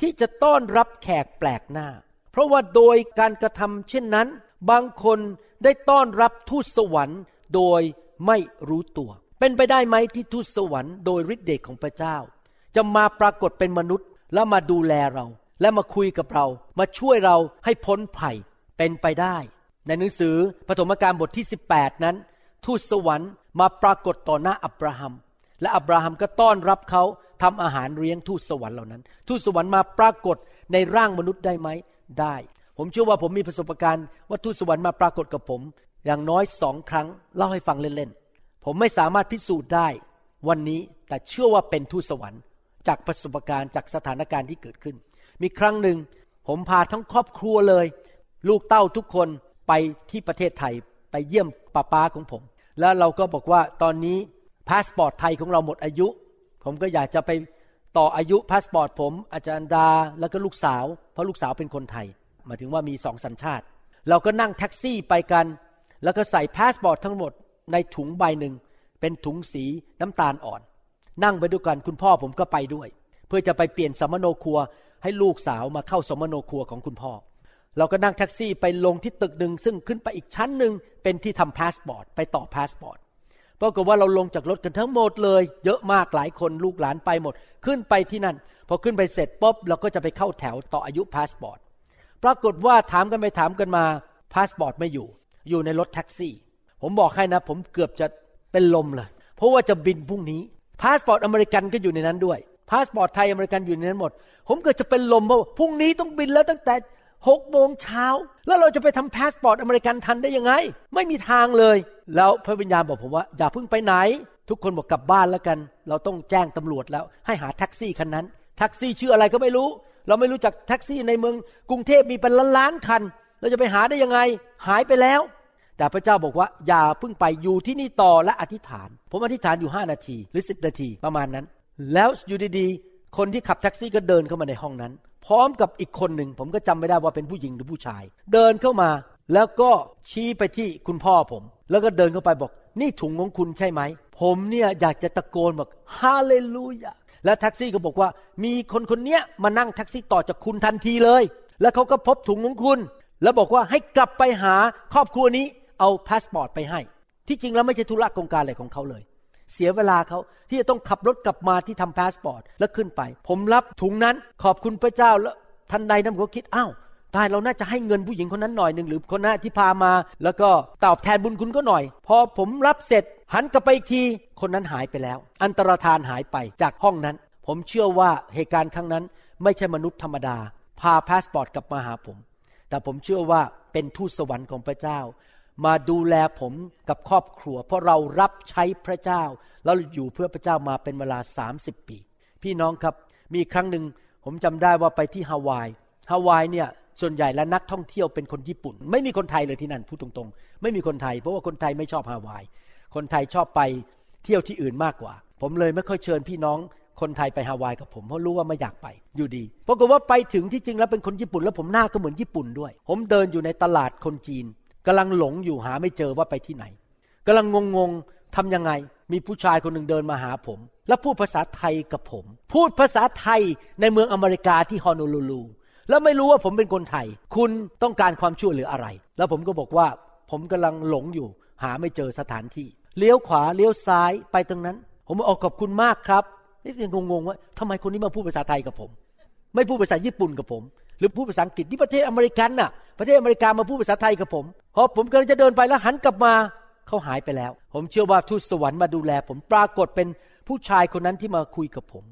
ที่จะต้อนรับแขกแปลกหน้าเพราะว่าโดยการกระทำเช่นนั้นบางคนได้ต้อนรับทูตสวรรค์โดยไม่รู้ตัวเป็นไปได้ไหมที่ทูตสวรรค์โดยฤทธิ์เดชของพระเจ้าจะมาปรากฏเป็นมนุษย์แล้วมาดูแลเราและมาคุยกับเรามาช่วยเราให้พ้นภัยเป็นไปได้ในหนังสือปฐมกาลบทที่สิบแปดนั้นทูตสวรรค์มาปรากฏต่อหน้าอับราฮัมและอับราฮัมก็ต้อนรับเขาทำอาหารเลี้ยงทูตสวรรค์เหล่านั้นทูตสวรรค์มาปรากฏในร่างมนุษย์ได้ไหมได้ผมเชื่อว่าผมมีประสบการณ์ว่าทูตสวรรค์มาปรากฏกับผมอย่างน้อยสองครั้งเล่าให้ฟังเล่นๆผมไม่สามารถพิสูจน์ได้วันนี้แต่เชื่อว่าเป็นทูตสวรรค์จากประสบการณ์จากสถานการณ์ที่เกิดขึ้นมีครั้งหนึ่งผมพาทั้งครอบครัวเลยลูกเต้าทุกคนไปที่ประเทศไทยไปเยี่ยมป้าป้าของผมแล้วเราก็บอกว่าตอนนี้พาสปอร์ตไทยของเราหมดอายุผมก็อยากจะไปต่ออายุพาสปอร์ตผมอาจารย์ดาแล้วก็ลูกสาวเพราะลูกสาวเป็นคนไทยหมายถึงว่ามีสองสัญชาติเราก็นั่งแท็กซี่ไปกันแล้วก็ใส่พาสปอร์ตทั้งหมดในถุงใบหนึ่งเป็นถุงสีน้ำตาลอ่อนนั่งไปด้วยกันคุณพ่อผมก็ไปด้วยเพื่อจะไปเปลี่ยนสมโนครัวให้ลูกสาวมาเข้าสมโนครัวของคุณพ่อเราก็นั่งแท็กซี่ไปลงที่ตึกหนึ่งซึ่งขึ้นไปอีกชั้นหนึ่งเป็นที่ทำพาสปอร์ตไปต่อพาสปอร์ตปรากฏว่าเราลงจากรถกันทั้งหมดเลยเยอะมากหลายคนลูกหลานไปหมดขึ้นไปที่นั่นพอขึ้นไปเสร็จปุ๊บเราก็จะไปเข้าแถวต่ออายุพาสปอร์ตปรากฏว่าถามกันไปถามกันมาพาสปอร์ตไม่อยู่อยู่ในรถแท็กซี่ผมบอกให้นะผมเกือบจะเป็นลมเลยเพราะว่าจะบินพรุ่งนี้พาสปอร์ตอเมริกันก็อยู่ในนั้นด้วยพาสปอร์ตไทยอเมริกันอยู่ในนั้นหมดผมเกิดจะเป็นลมเพราะพรุ่งนี้ต้องบินแล้วตั้งแต่หกโมงเช้าแล้วเราจะไปทำพาสปอร์ตอเมริกันทันได้ยังไงไม่มีทางเลยแล้วพระวิญญาณบอกผมว่าอย่าเพิ่งไปไหน ทุกคนบอกกลับบ้านแล้วกันเราต้องแจ้งตำรวจแล้วให้หาแท็กซี่คันนั้นแท็กซี่ชื่ออะไรก็ไม่รู้เราไม่รู้จักแท็กซี่ในเมืองกรุงเทพมีเป็นล้านๆคันเราจะไปหาได้ยังไงหายไปแล้วแต่พระเจ้าบอกว่าอย่าเพิ่งไปอยู่ที่นี่ต่อและอธิษฐานผมอธิษฐานอยู่ห้านาทีหรือสิบนาทีประมาณนั้นแล้วอยู่ดีๆคนที่ขับแท็กซี่ก็เดินเข้ามาในห้องนั้นพร้อมกับอีกคนหนึ่งผมก็จำไม่ได้ว่าเป็นผู้หญิงหรือผู้ชายเดินเข้ามาแล้วก็ชี้ไปที่คุณพ่อผมแล้วก็เดินเข้าไปบอกนี่ถุงของคุณใช่ไหมผมเนี่ยอยากจะตะโกนบอกฮาเลลูยาและแท็กซี่ก็บอกว่ามีคนคนเนี้ยมานั่งแท็กซี่ต่อจากคุณทันทีเลยแล้วเขาก็พบถุงของคุณแล้วบอกว่าให้กลับไปหาครอบครัวนี้เอาพาสปอร์ตไปให้ที่จริงแล้วไม่ใช่ธุระโครงการอะไรของเขาเลยเสียเวลาเขาที่จะต้องขับรถกลับมาที่ทำพาสปอร์ตแล้วขึ้นไปผมรับถุงนั้นขอบคุณพระเจ้าแล้วทันใดนั้นผมก็คิดอ้าวตายเราน่าจะให้เงินผู้หญิงคนนั้นหน่อยนึงหรือคนหน้าที่พามาแล้วก็ตอบแทนบุญคุณก็หน่อยพอผมรับเสร็จหันกลับไปอีกทีคนนั้นหายไปแล้วอันตรธานหายไปจากห้องนั้นผมเชื่อว่าเหตุการณ์ครั้งนั้นไม่ใช่มนุษย์ธรรมดาพาพาสปอร์ตกลับมาหาผมแต่ผมเชื่อว่าเป็นทูตสวรรค์ของพระเจ้ามาดูแลผมกับครอบครัวเพราะเรารับใช้พระเจ้าแล้วอยู่เพื่อพระเจ้ามาเป็นเวลาสามสิบปีพี่น้องครับมีครั้งนึงผมจำได้ว่าไปที่ฮาวายฮาวายเนี่ยส่วนใหญ่แล้วนักท่องเที่ยวเป็นคนญี่ปุ่นไม่มีคนไทยเลยที่นั่นพูดตรงๆไม่มีคนไทยเพราะว่าคนไทยไม่ชอบฮาวายคนไทยชอบไปเที่ยวที่อื่นมากกว่าผมเลยไม่ค่อยเชิญพี่น้องคนไทยไปฮาวายกับผมเพราะรู้ว่าไม่อยากไปอยู่ดีปรากฏว่าไปถึงที่จริงแล้วเป็นคนญี่ปุ่นแล้วผมหน้าก็เหมือนญี่ปุ่นด้วยผมเดินอยู่ในตลาดคนจีนกำลังหลงอยู่หาไม่เจอว่าไปที่ไหนกำลังงงๆทำยังไงมีผู้ชายคนหนึ่งเดินมาหาผมแล้วพูดภาษาไทยกับผมพูดภาษาไทยในเมืองอเมริกาที่ฮอนอลูลูแล้วไม่รู้ว่าผมเป็นคนไทยคุณต้องการความช่วยเหลืออะไรแล้วผมก็บอกว่าผมกำลังหลงอยู่หาไม่เจอสถานที่เลี้ยวขวาเลี้ยวซ้ายไปตรงนั้นผมบอกขอบคุณมากครับนี่ยังงงๆว่าทำไมคนนี้มาพูดภาษาไทยกับผมไม่พูดภาษาญี่ปุ่นกับผมหรือพูดภาษาอังกฤษที่ประเทศอเมริกันน่ะประเทศอเมริกามาพูดภาษาไทยกับผมพอผมกำลังจะเดินไปแล้วหันกลับมาเขาหายไปแล้วผมเชื่อว่าทูตสวรรค์มาดูแลผมปรากฏเป็นผู้ชายคนนั้นที่มาคุยกับผม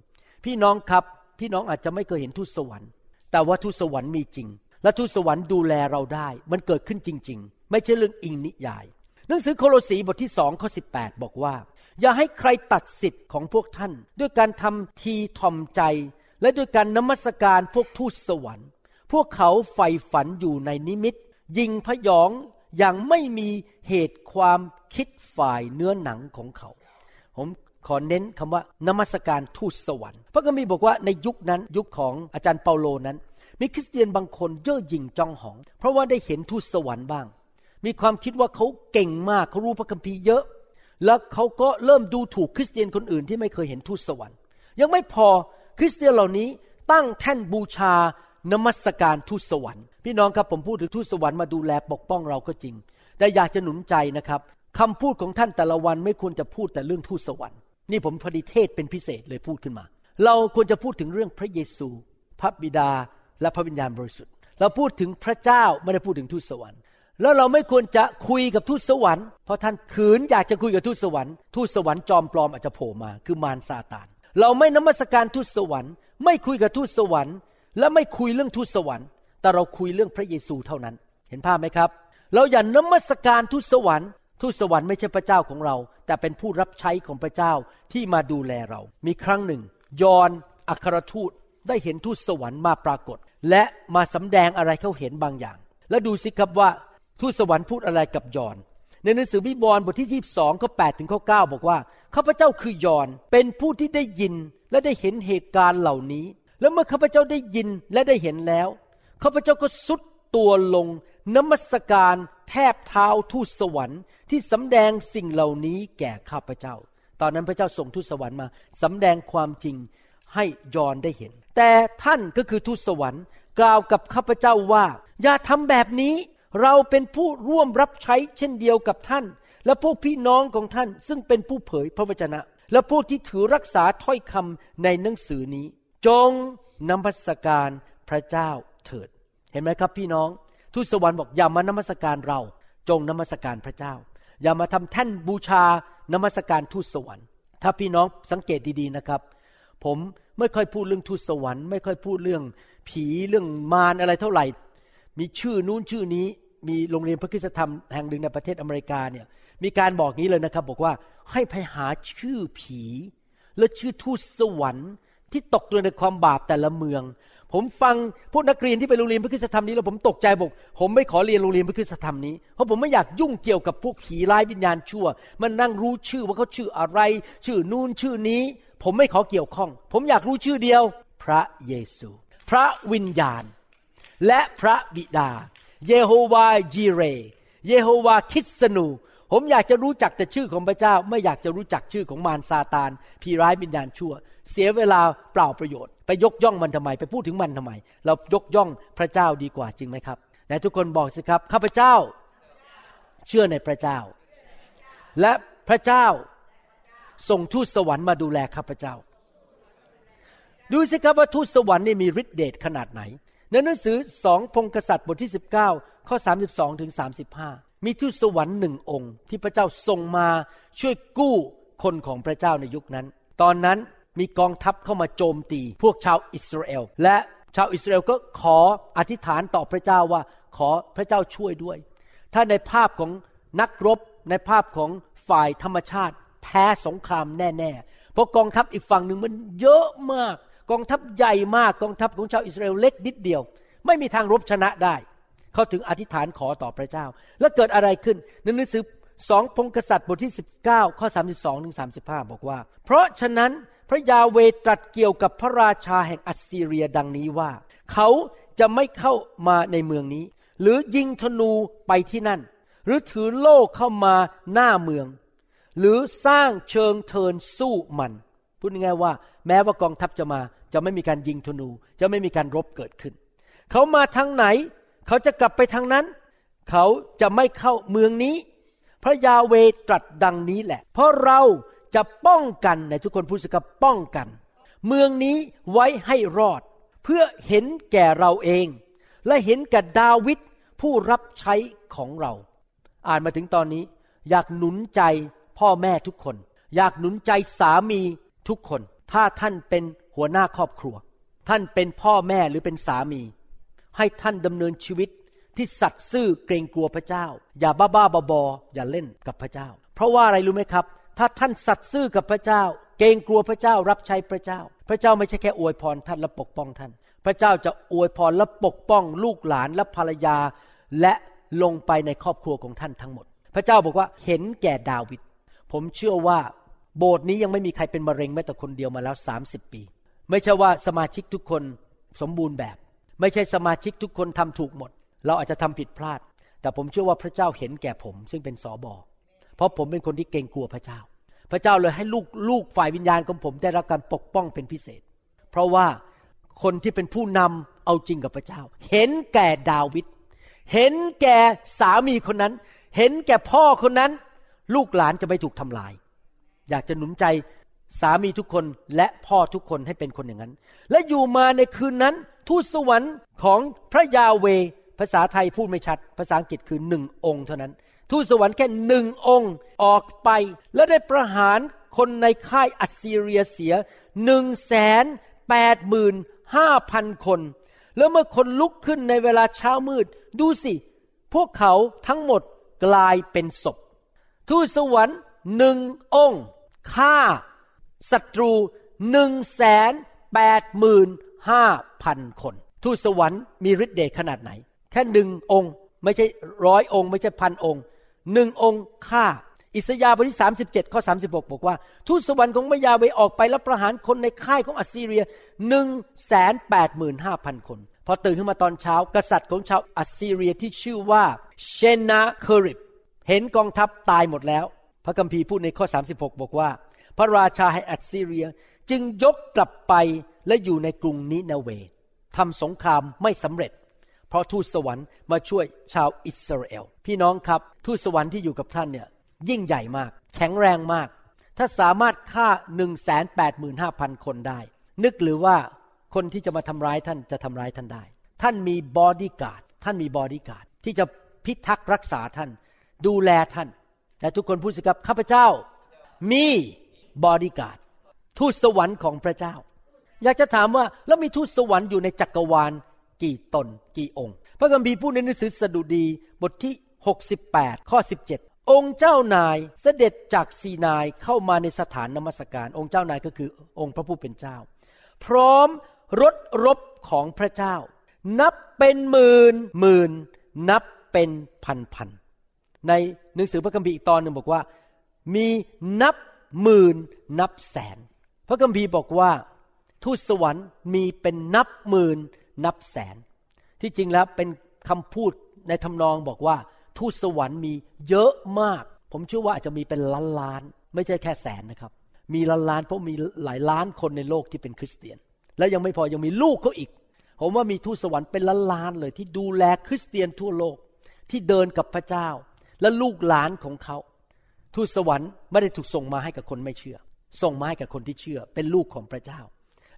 พี่น้องครับพี่น้องอาจจะไม่เคยเห็นทูตสวรรค์แต่ว่าทูตสวรรค์มีจริงและทูตสวรรค์ดูแลเราได้มันเกิดขึ้นจริงๆไม่ใช่เรื่องอิงนิยายหนังสือโคโลสีบทที่สองข้อสิบแปดบอกว่าอย่าให้ใครตัดสิทธิ์ของพวกท่านด้วยการทำทีทอมใจและด้วยการนมัสการพวกทูตสวรรค์พวกเขาใฝ่ฝันอยู่ในนิมิตยิงพยองอย่างไม่มีเหตุความคิดฝ่ายเนื้อหนังของเขาผมขอเน้นคำว่านมัสการทูตสวรรค์พระคัมภีร์บอกว่าในยุคนั้นยุคของอาจารย์เปาโลนั้นมีคริสเตียนบางคนเย่อหยิ่งจองหองเพราะว่าได้เห็นทูตสวรรค์บ้างมีความคิดว่าเขาเก่งมากเขารู้พระคัมภีร์เยอะแล้วเขาก็เริ่มดูถูกคริสเตียนคนอื่นที่ไม่เคยเห็นทูตสวรรค์ยังไม่พอคริสเตียนเหล่านี้ตั้งแท่นบูชานมัสการทูตสวรรค์พี่น้องครับผมพูดถึงทูตสวรรค์มาดูแลปกป้องเราก็จริงแต่อยากจะหนุนใจนะครับคำพูดของท่านแต่ละวันไม่ควรจะพูดแต่เรื่องทูตสวรรค์นี่ผมพอดีเทศเป็นพิเศษเลยพูดขึ้นมาเราควรจะพูดถึงเรื่องพระเยซูพระบิดาและพระวิญญาณบริสุทธิ์เราพูดถึงพระเจ้าไม่ได้พูดถึงทูตสวรรค์แล้วเราไม่ควรจะคุยกับทูตสวรรค์เพราะท่านขืนอยากจะคุยกับทูตสวรรค์ทูตสวรรค์จอมปลอมอาจจะโผล่มาคือมารซาตานเราไม่นมัสการทูตสวรรค์ไม่คุยกับทูตสวรรค์และไม่คุยเรื่องทูตสวรรค์แต่เราคุยเรื่องพระเยซูเท่านั้นเห็นภาพไหมครับเราอย่านมัสการทูตสวรรค์ทูตสวรรค์ไม่ใช่พระเจ้าของเราแต่เป็นผู้รับใช้ของพระเจ้าที่มาดูแลเรามีครั้งหนึ่งยอห์นอัครทูตได้เห็นทูตสวรรค์มาปรากฏและมาสำแดงอะไรเขาเห็นบางอย่างและดูสิครับว่าทูตสวรรค์พูดอะไรกับยอห์นในหนังสือวิวรณ์บทที่ยี่สิบสองข้อแปดถึงข้อเก้าบอกว่าข้าพเจ้าคือยอห์นเป็นผู้ที่ได้ยินและได้เห็นเหตุการณ์เหล่านี้แล้วเมื่อข้าพเจ้าได้ยินและได้เห็นแล้วข้าพเจ้าก็ทรุดตัวลงนมัสการแทบเท้าทูตสวรรค์ที่สำแดงสิ่งเหล่านี้แก่ข้าพเจ้าตอนนั้นพระเจ้าส่งทูตสวรรค์มาสำแดงความจริงให้ยอห์นได้เห็นแต่ท่านก็คือทูตสวรรค์กล่าวกับข้าพเจ้าว่าอย่าทำแบบนี้เราเป็นผู้ร่วมรับใช้เช่นเดียวกับท่านและพวกพี่น้องของท่านซึ่งเป็นผู้เผยพระวจนะและพวกที่ถือรักษาถ้อยคำในหนังสือนี้จงนมัสการพระเจ้าเถิดเห็นไหมครับพี่น้องทูตสวรรค์บอกอย่ามานมัสการเราจงนมัสการพระเจ้าอย่ามาทำแท่นบูชานมัสการทูตสวรรค์ถ้าพี่น้องสังเกตดีๆนะครับผมไม่ค่อยพูดเรื่องทูตสวรรค์ไม่ค่อยพูดเรื่องผีเรื่องมารอะไรเท่าไหร่มีชื่อนู้นชื่อนี้มีโรงเรียนพระคริสตธรรมแห่งหนึ่งในประเทศอเมริกาเนี่ยมีการบอกงี้เลยนะครับบอกว่า ให้ไปหาชื่อผีและชื่อทูตสวรรค์ที่ตกอยู่ในความบาปแต่ละเมืองผมฟังพวกนักเรียนที่ไปโรงเรียนพระคริสตธรรมนี้แล้วผมตกใจบอกผมไม่ขอเรียนโรงเรียนพระคริสตธรรมนี้เพราะผมไม่อยากยุ่งเกี่ยวกับพวกผีร้ายวิญญาณชั่วมันนั่งรู้ชื่อว่าเขาชื่ออะไรชื่อนู่นชื่อนี้ผมไม่ขอเกี่ยวข้องผมอยากรู้ชื่อเดียวพระเยซูพระวิญญาณและพระบิดาเยโฮวาห์จีเรห์เยโฮวาห์คิดสนูผมอยากจะรู้จักแต่ชื่อของพระเจ้าไม่อยากจะรู้จักชื่อของมารซาตานผีร้ายวิญญาณชั่วเสียเวลาเปล่าประโยชน์ไปยกย่องมันทำไมไปพูดถึงมันทำไมเรายกย่องพระเจ้าดีกว่าจริงไหมครับไหนทุกคนบอกสิครับข้าพเจ้าเชื่อในพระเจ้าและพระเจ้าส่งทูตสวรรค์มาดูแลข้าพเจ้าดูสิครับว่าทูตสวรรค์นี่มีฤทธิ์เดชขนาดไหนในหนังสือสองพงศ์กษัตริย์บทที่สิบเก้าข้อสามสิบสองถึงสามสิบห้ามีทูตสวรรค์หนึ่งองค์ที่พระเจ้าส่งมาช่วยกู้คนของพระเจ้าในยุคนั้นตอนนั้นมีกองทัพเข้ามาโจมตีพวกชาวอิสราเอลและชาวอิสราเอลก็ขออธิษฐานต่อพระเจ้าว่าขอพระเจ้าช่วยด้วยถ้าในภาพของนักรบในภาพของฝ่ายธรรมชาติแพ้สงครามแน่ๆเพราะกองทัพอีกฝั่งหนึ่งมันเยอะมากกองทัพใหญ่มากกองทัพของชาวอิสราเอลเล็กนิดเดียวไม่มีทางรบชนะได้เขาถึงอธิษฐานขอต่อพระเจ้าแล้วเกิดอะไรขึ้นในหนังสือสองพงศ์กษัตริย์บทที่สิบเก้าข้อสามสิบสองถึงสามสิบห้าบอกว่าเพราะฉะนั้นพระยาเวห์ตรัสเกี่ยวกับพระราชาแห่งอัสซีเรียดังนี้ว่าเขาจะไม่เข้ามาในเมืองนี้หรือยิงธนูไปที่นั่นหรือถือโล่เข้ามาหน้าเมืองหรือสร้างเชิงเทินสู้มันพูดง่ายๆว่าแม้ว่ากองทัพจะมาจะไม่มีการยิงธนูจะไม่มีการรบเกิดขึ้นเขามาทางไหนเขาจะกลับไปทางนั้นเขาจะไม่เข้าเมืองนี้พระยาเวห์ตรัสดังนี้แหละเพราะเราจะป้องกันในทุกคนพูดสิครับป้องกันเมืองนี้ไว้ให้รอดเพื่อเห็นแก่เราเองและเห็นแก่ดาวิดผู้รับใช้ของเราอ่านมาถึงตอนนี้อยากหนุนใจพ่อแม่ทุกคนอยากหนุนใจสามีทุกคนถ้าท่านเป็นหัวหน้าครอบครัวท่านเป็นพ่อแม่หรือเป็นสามีให้ท่านดำเนินชีวิตที่สัตย์ซื่อเกรงกลัวพระเจ้าอย่าบ้าบ้าบออย่าเล่นกับพระเจ้าเพราะว่าอะไรรู้ไหมครับถ้าท่านสัตย์ซื่อกับพระเจ้าเกรงกลัวพระเจ้ารับใช้พระเจ้าพระเจ้าไม่ใช่แค่อวยพรท่านและปกป้องท่านพระเจ้าจะอวยพรและปกป้องลูกหลานและภรรยาและลงไปในครอบครัวของท่านทั้งหมดพระเจ้าบอกว่าเห็นแก่ดาวิดผมเชื่อว่าโบสถ์นี้ยังไม่มีใครเป็นมะเร็งแม้แต่คนเดียวมาแล้วสามสิบปีไม่ใช่ว่าสมาชิกทุกคนสมบูรณ์แบบไม่ใช่สมาชิกทุกคนทำถูกหมดเราอาจจะทำผิดพลาดแต่ผมเชื่อว่าพระเจ้าเห็นแก่ผมซึ่งเป็นสบเพราะผมเป็นคนที่เกรงกลัวพระเจ้าพระเจ้าเลยให้ลูกลูกฝ่ายวิญญาณของผมได้รับการปกป้องเป็นพิเศษเพราะว่าคนที่เป็นผู้นำเอาจริงกับพระเจ้าเห็นแก่ดาวิดเห็นแก่สามีคนนั้นเห็นแก่พ่อคนนั้นลูกหลานจะไม่ถูกทำลายอยากจะหนุนใจสามีทุกคนและพ่อทุกคนให้เป็นคนอย่างนั้นและอยู่มาในคืนนั้นทูตสวรรค์ของพระยาเวห์ภาษาไทยพูดไม่ชัดภาษาอังกฤษคือหนึ่งองค์เท่านั้นทูตสวรรค์แค่หนึ่งองค์ออกไปและได้ประหารคนในค่ายอัสซีเรียเสีย หนึ่งแสนแปดหมื่นห้าพัน คนแล้วเมื่อคนลุกขึ้นในเวลาเช้ามืดดูสิพวกเขาทั้งหมดกลายเป็นศพทูตสวรรค์หนึ่งองค์ฆ่าศัตรู หนึ่งแสนแปดหมื่นห้าพัน คนทูตสวรรค์มีฤทธิ์เดชขนาดไหนแค่หนึ่งองค์ไม่ใช่ร้อยองค์ไม่ใช่พันองค์หนึ่งองค์ฆ่าอิสยาห์บทที่สามสิบเจ็ดข้อสามสิบหกบอกว่าทูตสวรรค์ของพระยาเวห์ออกไปแล้วประหารคนในค่ายของอัสซีเรีย หนึ่งแสนแปดหมื่นห้าพัน คนพอตื่นขึ้นมาตอนเช้ากษัตริย์ของชาวอัสซีเรียที่ชื่อว่าเชนาเคอริบเห็นกองทัพตายหมดแล้วพระคัมภีร์พูดในข้อสามสิบหกบอกว่าพระราชาแห่งอัสซีเรียจึงยกกลับไปและอยู่ในกรุงนิเนเวทำสงครามไม่สำเร็จเพราะทูตสวรรค์มาช่วยชาวอิสราเอลพี่น้องครับทูตสวรรค์ที่อยู่กับท่านเนี่ยยิ่งใหญ่มากแข็งแรงมากถ้าสามารถฆ่า หนึ่งแสนแปดหมื่นห้าพัน คนได้นึกหรือว่าคนที่จะมาทำร้ายท่านจะทำร้ายท่านได้ท่านมีบอดี้การ์ดท่านมีบอดี้การ์ดที่จะพิทักษ์รักษาท่านดูแลท่านแต่ทุกคนพูดสิครับข้าพเจ้ามีบอดี้การ์ดทูตสวรรค์ของพระเจ้าอยากจะถามว่าแล้วมีทูตสวรรค์อยู่ในจักรวาลกี่ตนกี่องค์พระคัมภีร์พูดในหนังสือสดุดีบทที่หกสิบแปดข้อสิบเจ็ด องค์เจ้านายเสด็จจากซีนายเข้ามาในสถานนมัสการองค์เจ้านายก็คือองค์พระผู้เป็นเจ้าพร้อมรถรบของพระเจ้านับเป็นหมื่นหมื่นนับเป็นพันพันในหนังสือพระคัมภีร์อีกตอนหนึ่งบอกว่ามีนับหมื่นนับแสนพระคัมภีร์บอกว่าทูตสวรรค์มีเป็นนับหมื่นนับแสนที่จริงแล้วเป็นคำพูดในทำนองบอกว่าทูตสวรรค์มีเยอะมากผมเชื่อว่าอาจจะมีเป็นล้านล้านไม่ใช่แค่แสนนะครับมีล้านล้านเพราะมีหลายล้านคนในโลกที่เป็นคริสเตียนและยังไม่พอยังมีลูกเขาอีกผมว่ามีทูตสวรรค์เป็นล้านล้านเลยที่ดูแลคริสเตียนทั่วโลกที่เดินกับพระเจ้าและลูกหลานของเขาทูตสวรรค์ไม่ได้ถูกส่งมาให้กับคนไม่เชื่อส่งมาให้กับคนที่เชื่อเป็นลูกของพระเจ้า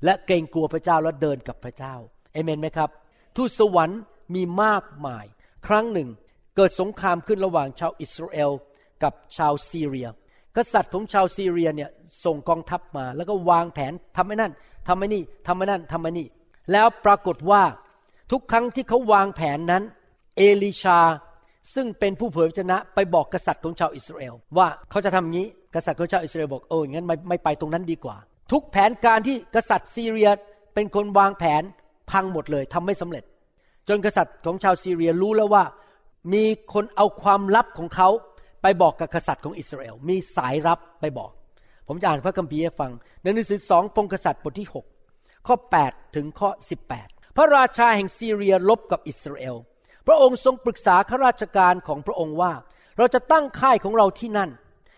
และเกรงกลัวพระเจ้าและเดินกับพระเจ้าเอเมนไหมครับทูตสวรรค์มีมากมายครั้งหนึ่งเกิดสงครามขึ้นระหว่างชาวอิสราเอลกับชาวซีเรียกษัตริย์ของชาวซีเรียเนี่ยส่งกองทัพมาแล้วก็วางแผนทำไอ้นั่นทำไอ้นี่ทำไอ้นั่นทำไอ้นี่แล้วปรากฏว่าทุกครั้งที่เขาวางแผนนั้นเอลีชาซึ่งเป็นผู้เผยพระวจนะไปบอกกษัตริย์ของชาวอิสราเอลว่าเขาจะทำงี้กษัตริย์ของชาวอิสราเอลบอกเอองั้นไม่ไม่ไปตรงนั้นดีกว่าทุกแผนการที่กษัตริย์ซีเรียเป็นคนวางแผนพังหมดเลยทำไม่สำเร็จจนกษัตริย์ของชาวซีเรียรู้แล้วว่ามีคนเอาความลับของเขาไปบอกกับกษัตริย์ของอิสราเอลมีสายลับไปบอกผมจะอ่านพระคัมภีร์ให้ฟังในหนังสือสองพงศ์กษัตริย์บทที่หกข้อแปดถึงข้อสิบแปดพระราชาแห่งซีเรียลบกับอิสราเอลพระองค์ทรงปรึกษาข้าราชการของพระองค์ว่าเราจะตั้งค่ายของเราที่นั่น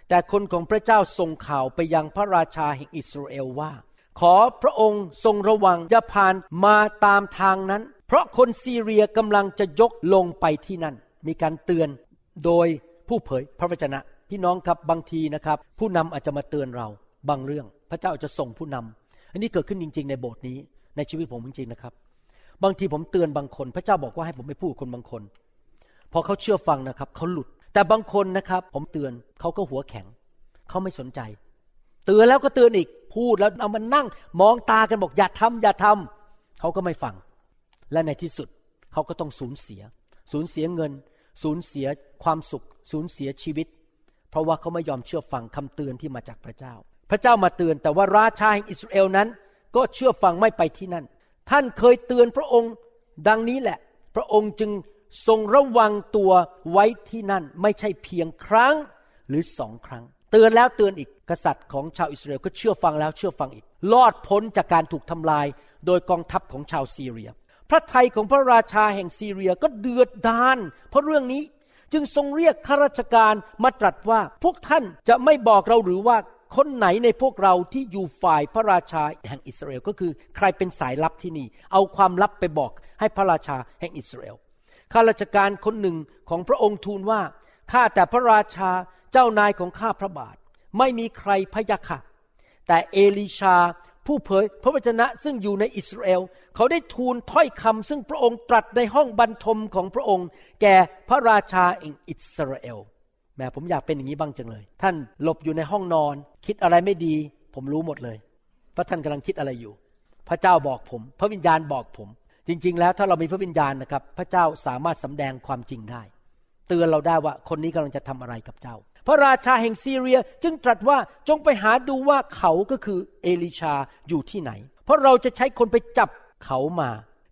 แต่คนของพระเจ้าส่งข่าวไปยังพระราชาแห่งอิสราเอลว่าขอพระองค์ทรงระวังอย่าผ่านมาตามทางนั้นเพราะคนซีเรียกำลังจะยกลงไปที่นั่นมีการเตือนโดยผู้เผยพระวจนะพี่น้องครับบางทีนะครับผู้นำอาจจะมาเตือนเราบางเรื่องพระเจ้าจะส่งผู้นำอันนี้เกิดขึ้นจริงๆในโบสถ์นี้ในชีวิตผมจริงๆนะครับบางทีผมเตือนบางคนพระเจ้าบอกว่าให้ผมไปพูดกับคนบางคนพอเขาเชื่อฟังนะครับเขาหลุดแต่บางคนนะครับผมเตือนเขาก็หัวแข็งเขาไม่สนใจเตือนแล้วก็เตือนอีกพูดแล้วเอามันนั่งมองตากันบอกอย่าทำอย่าทำเขาก็ไม่ฟังและในที่สุดเขาก็ต้องสูญเสียสูญเสียเงินสูญเสียความสุขสูญเสียชีวิตเพราะว่าเขาไม่ยอมเชื่อฟังคำเตือนที่มาจากพระเจ้าพระเจ้ามาเตือนแต่ว่าราชาแห่งอิสราเอลนั้นก็เชื่อฟังไม่ไปที่นั่นท่านเคยเตือนพระองค์ดังนี้แหละพระองค์จึงทรงระวังตัวไว้ที่นั่นไม่ใช่เพียงครั้งหรือสองครั้งเตือนแล้วเตือนอีกกษัตริย์ของชาวอิสราเอลก็เชื่อฟังแล้วเชื่อฟังอีกรอดพ้นจากการถูกทำลายโดยกองทัพของชาวซีเรียพระทัยของพระราชาแห่งซีเรียก็เดือดดาลเพราะเรื่องนี้จึงทรงเรียกข้าราชการมาตรัสว่าพวกท่านจะไม่บอกเราหรือว่าคนไหนในพวกเราที่อยู่ฝ่ายพระราชาแห่งอิสราเอลก็คือใครเป็นสายลับที่นี่เอาความลับไปบอกให้พระราชาแห่งอิสราเอลข้าราชการคนหนึ่งของพระองค์ทูลว่าข้าแต่พระราชาเจ้านายของข้าพระบาทไม่มีใครพยาค่ะแต่เอลีชาผู้เผยพระวจนะซึ่งอยู่ในอิสราเอลเขาได้ทูลถ้อยคำซึ่งพระองค์ตรัสในห้องบรรทมของพระองค์แก่พระราชาแห่งอิสราเอลแม่ผมอยากเป็นอย่างนี้บ้างจังเลยท่านหลบอยู่ในห้องนอนคิดอะไรไม่ดีผมรู้หมดเลยเพราะท่านกำลังคิดอะไรอยู่พระเจ้าบอกผมพระวิญญาณบอกผมจริงๆแล้วถ้าเรามีพระวิญญาณนะครับพระเจ้าสามารถสำแดงความจริงได้เตือนเราได้ว่าคนนี้กำลังจะทำอะไรกับเจ้าพระราชาแห่งซีเรียจึงตรัสว่าจงไปหาดูว่าเขาก็คือเอลีชาอยู่ที่ไหนเพราะเราจะใช้คนไปจับเขามา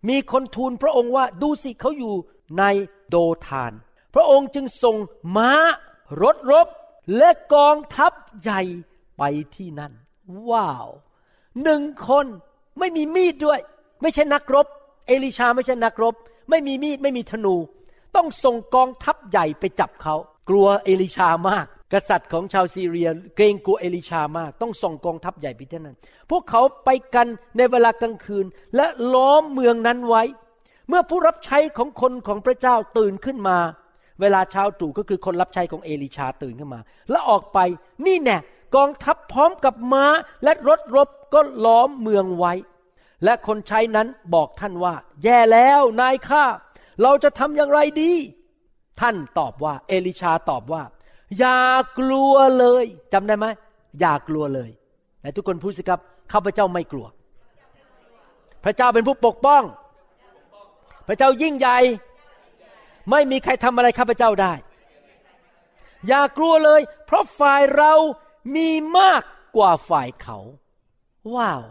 มีคนทูลพระองค์ว่าดูสิเขาอยู่ในโดธานพระองค์จึงส่งม้ารถรบและกองทัพใหญ่ไปที่นั่นว้าวหนึ่งคนไม่มีมีดด้วยไม่ใช่นักรบเอลีชาไม่ใช่นักรบไม่มีมีดไม่มีธนูต้องส่งกองทัพใหญ่ไปจับเขากลัวเอลีชามากกษัตริย์ของชาวซีเรียเกรงกลัวเอลีชามากต้องส่งกองทัพใหญ่ไปที่นั่นพวกเขาไปกันในเวลากลางคืนและล้อมเมืองนั้นไว้เมื่อผู้รับใช้ของคนของพระเจ้าตื่นขึ้นมาเวลาเช้าตรู่ก็คือคนรับใช้ของเอลีชาตื่นขึ้นมาและออกไปนี่แน่กองทัพพร้อมกับม้าและรถรบก็ล้อมเมืองไว้และคนใช้นั้นบอกท่านว่าแย่แล้วนายข้าเราจะทำอย่างไรดีท่านตอบว่าเอลีชาตอบว่าอย่ากลัวเลยจำได้ไหมอย่ากลัวเลยไหนทุกคนพูดสิครับข้าพเจ้าไม่กลัวพระเจ้าเป็นผู้ปกป้องพระเจ้ายิ่งใหญ่ไม่มีใครทำอะไรข้าพเจ้าได้ อย่ากลัวเลยเพราะฝ่ายเรามีมากกว่าฝ่ายเขาว้าว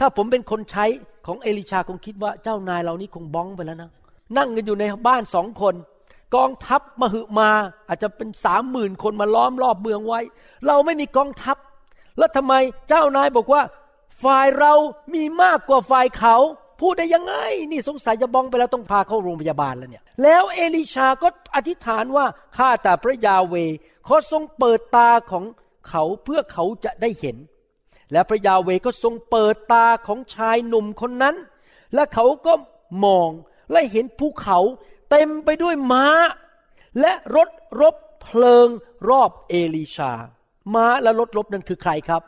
ถ้าผมเป็นคนใช้ของเอลิชาคงคิดว่าเจ้านายเรานี่คงบ้องไปแล้วนะนั่งกันอยู่ในบ้านสองคนกองทัพมหึมาอาจจะเป็นสามหมื่นคนมาล้อมรอบเมืองไว้เราไม่มีกองทัพแล้วทำไมเจ้านายบอกว่าฝ่ายเรามีมากกว่าฝ่ายเขาพูดได้ยังไงนี่สงสัยจะบ้องไปแล้วต้องพาเข้าโรงพยาบาลแล้วเนี่ยแล้วเอลิชาก็อธิษฐานว่าข้าแต่พระยาเวขอทรงเปิดตาของเขาเพื่อเขาจะได้เห็นและพระยาเวก็ทรงเปิดตาของชายหนุ่มคนนั้นและเขาก็มองและเห็นภูเขาเต็มไปด้วยม้าและรถรบเพลิงรอบเอลิชาม้าและรถรบนั้นคือใครครับ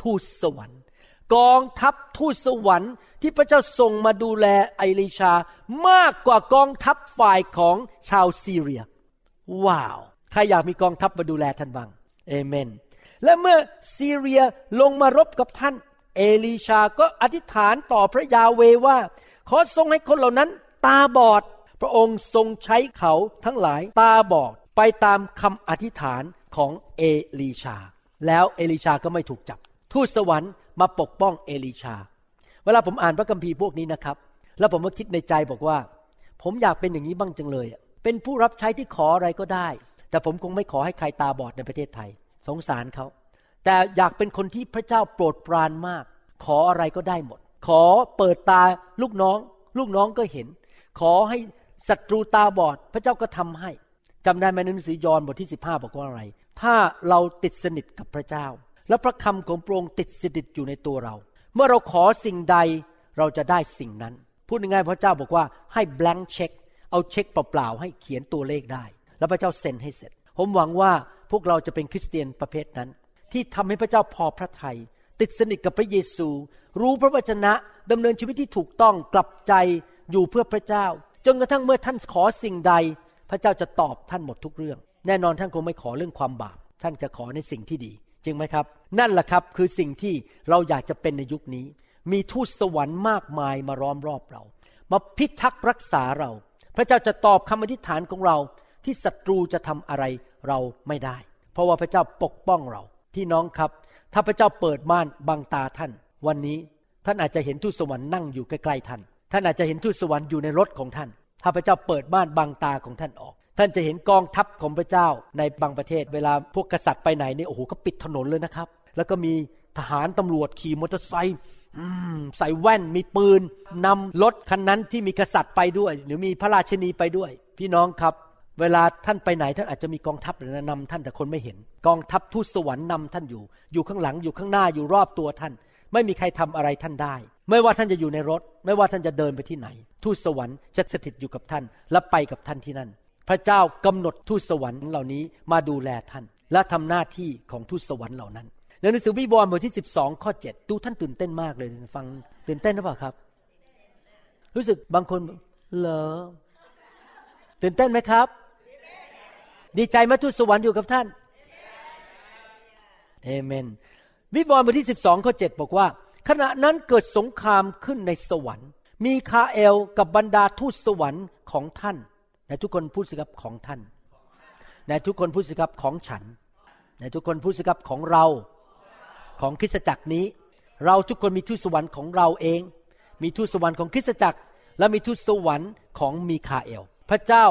ทูตสวรรค์กองทัพทูตสวรรค์ที่พระเจ้าส่งมาดูแลเอลิชามากกว่ากองทัพฝ่ายของชาวซีเรียว้าวใครอยากมีกองทัพมาดูแลท่านบ้างเอเมนและเมื่อซีเรียลงมารบกับท่านเอลิชาก็อธิษฐานต่อพระยาเวว่าขอทรงให้คนเหล่านั้นตาบอดพระองค์ทรงใช้เขาทั้งหลายตาบอดไปตามคำอธิษฐานของเอลีชาแล้วเอลีชาก็ไม่ถูกจับทูตสวรรค์มาปกป้องเอลีชาเวลาผมอ่านพระคัมภีร์พวกนี้นะครับแล้วผมก็คิดในใจบอกว่าผมอยากเป็นอย่างนี้บ้างจังเลยเป็นผู้รับใช้ที่ขออะไรก็ได้แต่ผมคงไม่ขอให้ใครตาบอดในประเทศไทยสงสารเขาแต่อยากเป็นคนที่พระเจ้าโปรดปรานมากขออะไรก็ได้หมดขอเปิดตาลูกน้องลูกน้องก็เห็นขอให้ศัตรูตาบอดพระเจ้าก็ทำให้จำได้ไหมในหนังสือยอห์นบทที่สิบห้าบอกว่าอะไรถ้าเราติดสนิทกับพระเจ้าและพระคำของพระองค์ติดสนิทอยู่ในตัวเราเมื่อเราขอสิ่งใดเราจะได้สิ่งนั้นพูดง่ายๆพระเจ้าบอกว่าให้ blank check เอาเช็คเปล่าๆให้เขียนตัวเลขได้แล้วพระเจ้าเซ็นให้เสร็จผมหวังว่าพวกเราจะเป็นคริสเตียนประเภทนั้นที่ทำให้พระเจ้าพอพระทัยติดสนิทกับพระเยซูรู้พระวจนะดำเนินชีวิตที่ถูกต้องกลับใจอยู่เพื่อพระเจ้าจนกระทั่งเมื่อท่านขอสิ่งใดพระเจ้าจะตอบท่านหมดทุกเรื่องแน่นอนท่านคงไม่ขอเรื่องความบาปท่านจะขอในสิ่งที่ดีจริงไหมครับนั่นแหละครับคือสิ่งที่เราอยากจะเป็นในยุคนี้มีทูตสวรรค์มากมายมาล้อมรอบเรามาพิทักษ์รักษาเราพระเจ้าจะตอบคำอธิษฐานของเราที่ศัตรูจะทำอะไรเราไม่ได้เพราะว่าพระเจ้าปกป้องเราพี่น้องครับถ้าพระเจ้าเปิดม่านบังตาท่านวันนี้ท่านอาจจะเห็นทูตสวรรค์นั่งอยู่ใกล้ๆท่านท่านอาจจะเห็นทูตสวรรค์อยู่ในรถของท่านถ้าพระเจ้าเปิดม่านบังตาของท่านออกท่านจะเห็นกองทัพของพระเจ้าในบางประเทศเวลาพวกกษัตริย์ไปไหนเนี่ยโอ้โหก็ปิดถนนเลยนะครับแล้วก็มีทหารตำรวจขี่มอเตอร์ไซค์ใส่แว่นมีปืนนำรถคันนั้นที่มีกษัตริย์ไปด้วยหรือมีพระราชินีไปด้วยพี่น้องครับเวลาท่านไปไหนท่านอาจจะมีกองทัพนำท่านแต่คนไม่เห็นกองทัพทูตสวรรค์นำท่านอยู่อยู่ข้างหลังอยู่ข้างหน้าอยู่รอบตัวท่านไม่มีใครทำอะไรท่านได้ไม่ว่าท่านจะอยู่ในรถไม่ว่าท่านจะเดินไปที่ไหนทูตสวรรค์จะสถิตอยู่กับท่านและไปกับท่านที่นั่นพระเจ้ากำหนดทูตสวรรค์เหล่านี้มาดูแลท่านและทำหน้าที่ของทูตสวรรค์เหล่านั้นในหนังสือวิวรณ์บทที่สิบสองข้อเจ็ดดูท่านตื่นเต้นมากเลยฟังตื่นเต้นหรือเปล่าครับรู้สึกบางคนเหรอตื่นเต้นไหมครับดีใจไหมทูตสวรรค์อยู่กับท่านเอเมนวิวรณ์บทที่สิบสองข้อเจ็ดบอกว่าขณะนั้นเกิดสงครามขึ้นในสวรรค์มีคาเอลกับบรรดาทูตสวรรค์ของท่านไหนทุกคนพูดสิครับของท่านไหนทุกคนพูดสิครับของฉันไหนทุกคนพูดสิครับของเราของคริสตจักรนี้เราทุกคนมีทูตสวรรค์ของเราเองมีทูตสวรรค์ของคริสตจักรและมีทูตสวรรค์ของมีคาเอลพระเจ้า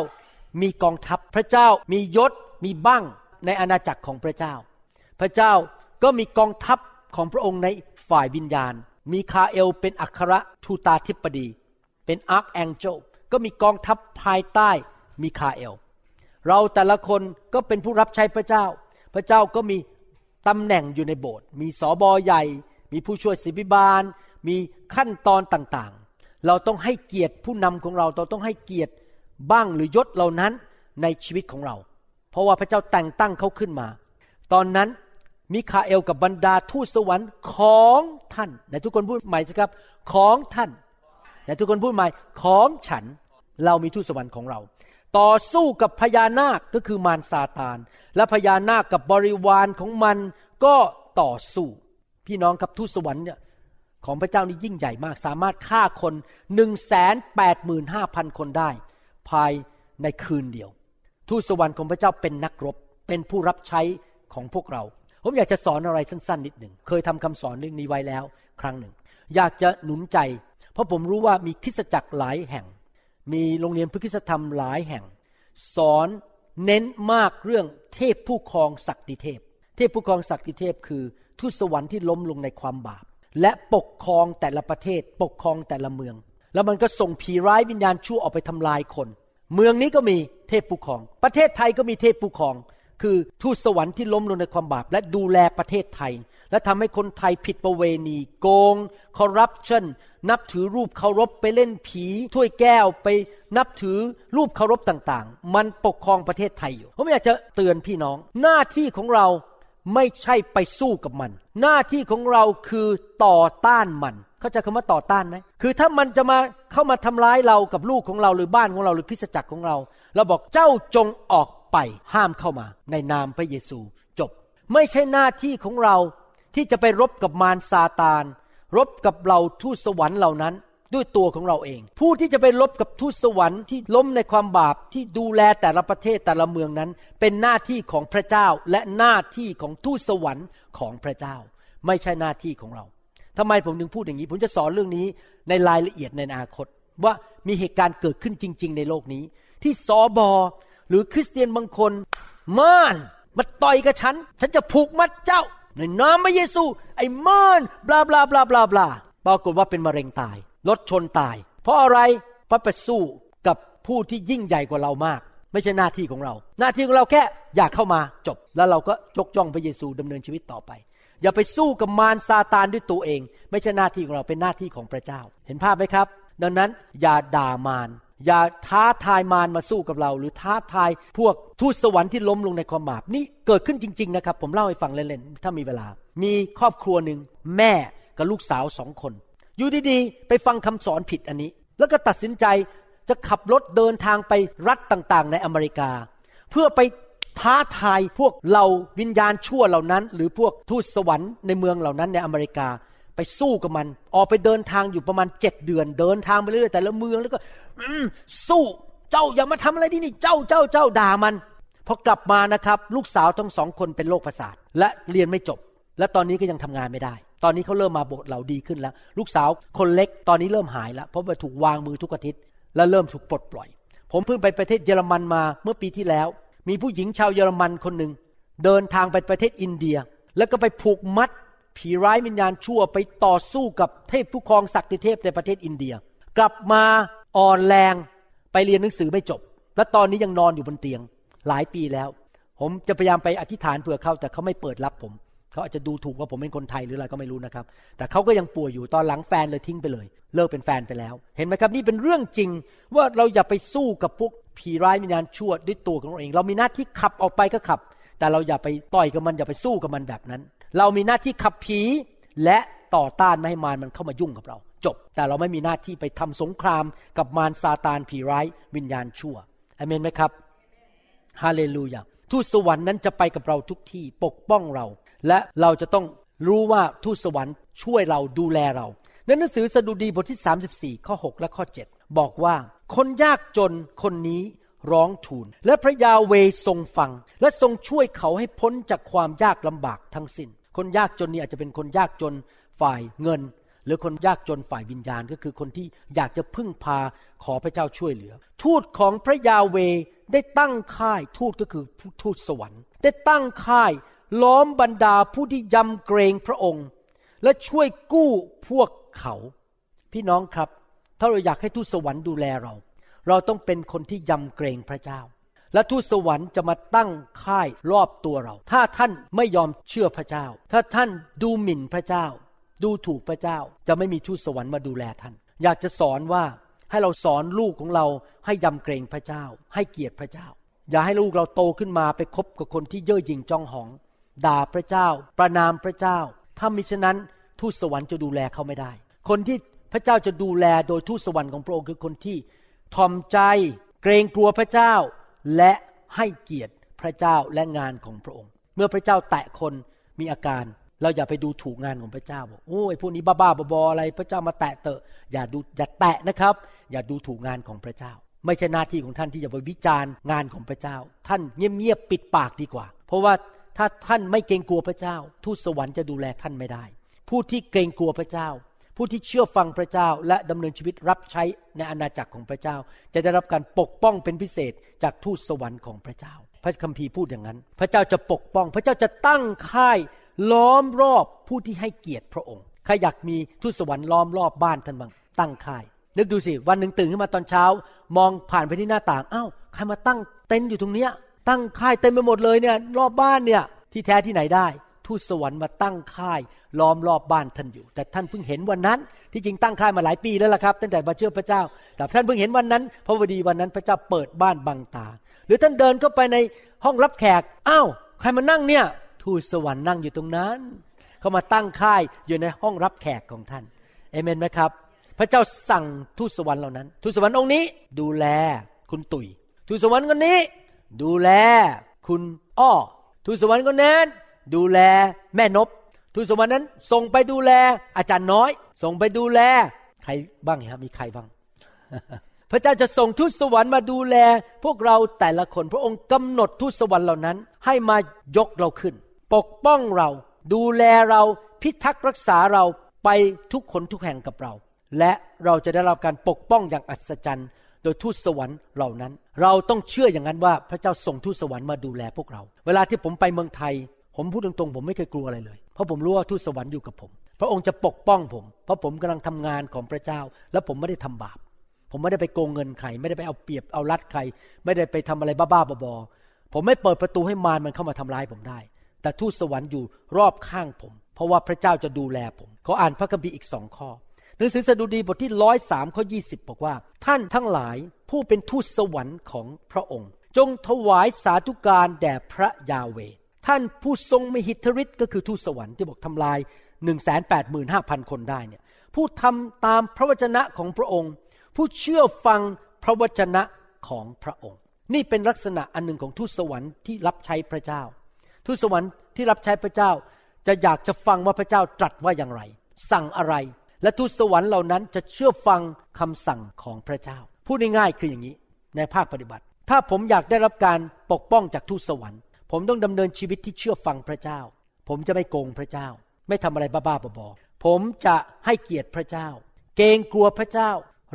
มีกองทัพพระเจ้ามียศมีบั้งในอาณาจักรของพระเจ้าพระเจ้าก็มีกองทัพของพระองค์ในฝ่ายวิญญาณมีคาเอลเป็นอัครทูตาธิปดีเป็นอาร์คแองเจิลก็มีกองทัพภายใต้มีคาเอลเราแต่ละคนก็เป็นผู้รับใช้พระเจ้าพระเจ้าก็มีตำแหน่งอยู่ในโบสถ์มีสบใหญ่มีผู้ช่วยศิบิบาลมีขั้นตอนต่างๆเราต้องให้เกียรติผู้นำของเราเราต้องให้เกียรติบ้างหรือยศเหล่านั้นในชีวิตของเราเพราะว่าพระเจ้าแต่งตั้งเขาขึ้นมาตอนนั้นมิคาเอลกับบรรดาทูตสวรรค์ของท่านไหนทุกคนพูดใหม่สิครับของท่านไหนทุกคนพูดใหม่ของฉันเรามีทูตสวรรค์ของเราต่อสู้กับพญานาคก็คือมารซาตานและพญานาคกับบริวารของมันก็ต่อสู้พี่น้องกับทูตสวรรค์เนี่ยของพระเจ้านี่ยิ่งใหญ่มากสามารถฆ่าคน หนึ่งแสนแปดหมื่นห้าพัน คนได้ภายในคืนเดียวทูตสวรรค์ของพระเจ้าเป็นนักรบ เป็นผู้รับใช้ของพวกเราผมอยากจะสอนอะไรสั้นๆนิดหนึ่งเคยทำคำสอนเรื่องนี้ไว้แล้วครั้งหนึ่งอยากจะหนุนใจเพราะผมรู้ว่ามีคริสตจักรหลายแห่งมีโรงเรียนพระคริสตธรรมหลายแห่งสอนเน้นมากเรื่องเทพผู้ครองศักดิเทพเทพผู้ครองศักดิเทพคือทูตสวรรค์ที่ล้มลงในความบาปและปกครองแต่ละประเทศปกครองแต่ละเมืองแล้วมันก็ส่งผีร้ายวิญญาณชั่วออกไปทำลายคนเมืองนี้ก็มีเทพผู้ครองประเทศไทยก็มีเทพผู้ครองคือทูตสวรรค์ที่ล้มลงในความบาปและดูแลประเทศไทยและทำให้คนไทยผิดประเวณีโกงคอร์รัปชันนับถือรูปเคารพไปเล่นผีถ้วยแก้วไปนับถือรูปเคารพต่างๆมันปกครองประเทศไทยอยู่ผมอยากจะเตือนพี่น้องหน้าที่ของเราไม่ใช่ไปสู้กับมันหน้าที่ของเราคือต่อต้านมันเข้าใจคำว่าต่อต้านไหมคือถ้ามันจะมาเข้ามาทำร้ายเรากับลูกของเราหรือบ้านของเราหรือคริสตจักรของเราเราบอกเจ้าจงออกไปห้ามเข้ามาในนามพระเยซูจบไม่ใช่หน้าที่ของเราที่จะไปรบกับมารซาตานรบกับเราทูตสวรรค์เหล่านั้นด้วยตัวของเราเองผู้ที่จะไปรบกับทูตสวรรค์ที่ล้มในความบาปที่ดูแลแต่ละประเทศแต่ละเมืองนั้นเป็นหน้าที่ของพระเจ้าและหน้าที่ของทูตสวรรค์ของพระเจ้าไม่ใช่หน้าที่ของเราทำไมผมถึงพูดอย่างนี้ผมจะสอนเรื่องนี้ในรายละเอียดในอนาคตว่ามีเหตุการณ์เกิดขึ้นจริงๆในโลกนี้ที่สบหรือคริสเตียนบางคนมารมาต่อยกับฉันฉันจะผูกมัดเจ้าในนามพระเยซูไอ้มารบลาบลาบลาบลาบลาปรากฏว่าเป็นมะเร็งตายรถชนตายเพราะอะไรเพราะไปสู้กับผู้ที่ยิ่งใหญ่กว่าเรามากไม่ใช่หน้าที่ของเราหน้าที่ของเราแค่อยากเข้ามาจบแล้วเราก็ยกย่องพระเยซูดำเนินชีวิตต่อไปอย่าไปสู้กับมารซาตานด้วยตัวเองไม่ใช่หน้าที่ของเราเป็นหน้าที่ของพระเจ้าเห็นภาพไหมครับดังนั้นอย่าด่ามารอย่าท้าทายมารมาสู้กับเราหรือท้าทายพวกทูตสวรรค์ที่ล้มลงในความบาปนี่เกิดขึ้นจริงๆนะครับผมเล่าให้ฟังเล่นๆถ้ามีเวลามีครอบครัวนึงแม่กับลูกสาวสองคนอยู่ดีๆไปฟังคำสอนผิดอันนี้แล้วก็ตัดสินใจจะขับรถเดินทางไปรัฐต่างๆในอเมริกาเพื่อไปท้าทายพวกเหล่าวิญญาณชั่วเหล่านั้นหรือพวกทูตสวรรค์ในเมืองเหล่านั้นในอเมริกาไปสู้กับมันออกไปเดินทางอยู่ประมาณเจ็ดเดือนเดินทางไปเรื่อยแต่ละเมืองแล้วก็สู้เจ้าอย่ามาทำอะไรที่นี่เจ้าเจ้าเจ้าด่ามันพอกลับมานะครับลูกสาวทั้งสองคนเป็นโรคประสาทและเรียนไม่จบและตอนนี้ก็ยังทำงานไม่ได้ตอนนี้เขาเริ่มมาโบสถ์เราดีขึ้นแล้วลูกสาวคนเล็กตอนนี้เริ่มหายแล้วเพราะว่าถูกวางมือทุกอาทิตย์และเริ่มถูกปลดปล่อยผมเพิ่งไปประเทศเยอรมันมาเมื่อปีที่แล้วมีผู้หญิงชาวเยอรมันคนนึงเดินทางไปประเทศอินเดียแล้วก็ไปผูกมัดผีร้ายวิญญาณชั่วไปต่อสู้กับเทพผู้ครองศักดิเทพในประเทศอินเดียกลับมาอ่อนแรงไปเรียนหนังสือไม่จบและตอนนี้ยังนอนอยู่บนเตียงหลายปีแล้วผมจะพยายามไปอธิษฐานเผื่อเขาแต่เขาไม่เปิดรับผมเขาอาจจะดูถูกว่าผมเป็นคนไทยหรืออะไรก็ไม่รู้นะครับแต่เขาก็ยังป่วยอยู่ตอนหลังแฟนเลยทิ้งไปเลยเลิกเป็นแฟนไปแล้วเห็นไหมครับนี่เป็นเรื่องจริงว่าเราอย่าไปสู้กับพวกผีร้ายวิญญาณชั่วด้วยตัวของเราเองเรามีหน้าที่ขับออกไปก็ขับแต่เราอย่าไปต่อยกับมันอย่าไปสู้กับมันแบบนั้นเรามีหน้าที่ขับผีและต่อต้านไม่ให้มารมันเข้ามายุ่งกับเราจบแต่เราไม่มีหน้าที่ไปทำสงครามกับมารซาตานผีร้ายวิญญาณชั่วอาเมนไหมครับฮาเลลูยาทูตสวรรค์นั้นจะไปกับเราทุกที่ปกป้องเราและเราจะต้องรู้ว่าทูตสวรรค์ช่วยเราดูแลเราในหนังสือสดุดีบทที่สามสิบสี่ข้อหกและข้อเจ็ดบอกว่าคนยากจนคนนี้ร้องทูลและพระยาเวทรงฟังและทรงช่วยเขาให้พ้นจากความยากลำบากทั้งสิ้นคนยากจนนี่อาจจะเป็นคนยากจนฝ่ายเงินหรือคนยากจนฝ่ายวิญญาณก็คือคนที่อยากจะพึ่งพาขอพระเจ้าช่วยเหลือทูตของพระยาเวได้ตั้งค่ายทูตก็คือทูตสวรรค์ได้ตั้งค่ายล้อมบรรดาผู้ที่ยำเกรงพระองค์และช่วยกู้พวกเขาพี่น้องครับถ้าเราอยากให้ทูตสวรรค์ดูแลเราเราต้องเป็นคนที่ยำเกรงพระเจ้าและทูตสวรรค์จะมาตั้งค่ายรอบตัวเราถ้าท่านไม่ยอมเชื่อพระเจ้าถ้าท่านดูหมิ่นพระเจ้าดูถูกพระเจ้าจะไม่มีทูตสวรรค์มาดูแลท่านอยากจะสอนว่าให้เราสอนลูกของเราให้ยำเกรงพระเจ้าให้เกียรติพระเจ้าอย่าให้ลูกเราโตขึ้นมาไปคบกับคนที่เย่อหยิ่งจองหองด่าพระเจ้าประณามพระเจ้าถ้ามิฉะนั้นทูตสวรรค์จะดูแลเขาไม่ได้คนที่พระเจ้าจะดูแลโดยทูตสวรรค์ของพระองค์คือคนที่ทอมใจเกรงกลัวพระเจ้าและให้เกียรติพระเจ้าและงานของพระองค์เมื่อพระเจ้าแตะคนมีอาการเราอย่าไปดูถูกงานของพระเจ้าบอกโอ้ยพวกนี้บ้าๆบอๆอะไรพระเจ้ามาแตะเตอะอย่าดูอย่าแตะนะครับอย่าดูถูกงานของพระเจ้าไม่ใช่หน้าที่ของท่านที่จะไปวิจารณ์งานของพระเจ้าท่านเงียบๆปิดปากดีกว่า เพราะว่าถ้าท่านไม่เกรงกลัวพระเจ้าทูตสวรรค์จะดูแลท่านไม่ได้ผู้ที่เกรงกลัวพระเจ้าผู้ที่เชื่อฟังพระเจ้าและดำเนินชีวิตรับใช้ในอาณาจักรของพระเจ้าจะได้รับการปกป้องเป็นพิเศษจากทูตสวรรค์ของพระเจ้าพระคัมภีร์พูดอย่างนั้นพระเจ้าจะปกป้องพระเจ้าจะตั้งค่ายล้อมรอบผู้ที่ให้เกียรติพระองค์ใครอยากมีทูตสวรรค์ล้อมรอบบ้านท่านบ้างตั้งค่ายนึกดูสิวันหนึ่งตื่นขึ้นมาตอนเช้ามองผ่านไปที่หน้าต่างอ้าวใครมาตั้งเต็นท์อยู่ตรงเนี้ยตั้งค่ายเต็มไปหมดเลยเนี่ยรอบบ้านเนี่ยที่แท้ที่ไหนได้ทูตสวรรค์มาตั้งค่ายล้อมรอบบ้านท่านอยู่แต่ท่านเพิ่งเห็นวันนั้นที่จริงตั้งค่ายมาหลายปีแล้วล่ะครับตั้งแต่มาเชื่อพระเจ้าแต่ท่านเพิ่งเห็นวันนั้นเพราะพอดีวันนั้นพระเจ้าเปิดบ้านบังตาหรือท่านเดินเข้าไปในห้องรับแขกอ้าวใครมานั่งเนี่ยทูตสวรรค์นั่งอยู่ตรงนั้นเขามาตั้งค่ายอยู่ในห้องรับแขกของท่านเอเมนไหมครับพระเจ้าสั่งทูตสวรรค์เหล่านั้นทูตสวรรค์องค์นี้ดูแลคุณตุ๋ยทูตสวรรค์คนนี้ดูแลคุณอ้อทูตสวรรค์คนนั้นดูแลแม่นบทูตสวรรค์นั้นส่งไปดูแลอาจารย์น้อยส่งไปดูแลใครบ้างครับมีใครบ้าง พระเจ้าจะส่งทูตสวรรค์มาดูแลพวกเราแต่ละคนพระองค์กำหนดทูตสวรรค์เหล่านั้นให้มายกเราขึ้นปกป้องเราดูแลเราพิทักษ์รักษาเราไปทุกคนทุกแห่งกับเราและเราจะได้รับการปกป้องอย่างอัศจรรย์โดยทูตสวรรค์เหล่านั้นเราต้องเชื่ออย่างนั้นว่าพระเจ้าส่งทูตสวรรค์มาดูแลพวกเราเวลาที่ผมไปเมืองไทยผมพูดตรงๆผมไม่เคยกลัวอะไรเลยเพราะผมรู้ว่าทูตสวรรค์อยู่กับผมพระองค์จะปกป้องผมเพราะผมกำลังทำงานของพระเจ้าและผมไม่ได้ทำบาปผมไม่ได้ไปโกงเงินใครไม่ได้ไปเอาเปรียบเอารัดใครไม่ได้ไปทำอะไรบ้าๆบอๆผมไม่เปิดประตูให้มารมันเข้ามาทำร้ายผมได้แต่ทูตสวรรค์อยู่รอบข้างผมเพราะว่าพระเจ้าจะดูแลผมขออ่านพระคัมภีร์อีกสองข้อหนังสือสดุดีบทที่หนึ่งร้อยสามข้อยี่สิบบอกว่าท่านทั้งหลายผู้เป็นทูตสวรรค์ของพระองค์จงถวายสาธุการแด่พระยาห์เวห์ท่านผู้ทรงมหิทธิฤทธิ์ก็คือทูตสวรรค์ที่บอกทำลาย หนึ่งแสนแปดหมื่นห้าพัน คนได้เนี่ยผู้ทำตามพระวจนะของพระองค์ผู้เชื่อฟังพระวจนะของพระองค์นี่เป็นลักษณะอันหนึ่งของทูตสวรรค์ที่รับใช้พระเจ้าทูตสวรรค์ที่รับใช้พระเจ้าจะอยากจะฟังว่าพระเจ้าตรัสว่าอย่างไรสั่งอะไรและทูตสวรรค์เหล่านั้นจะเชื่อฟังคำสั่งของพระเจ้าพูดง่ายๆคืออย่างนี้ในภาคปฏิบัติถ้าผมอยากได้รับการปกป้องจากทูตสวรรค์ผมต้องดำเนินชีวิตที่เชื่อฟังพระเจ้าผมจะไม่โกงพระเจ้าไม่ทำอะไรบ้าๆบอๆผมจะให้เกียรติพระเจ้าเกรงกลัวพระเจ้า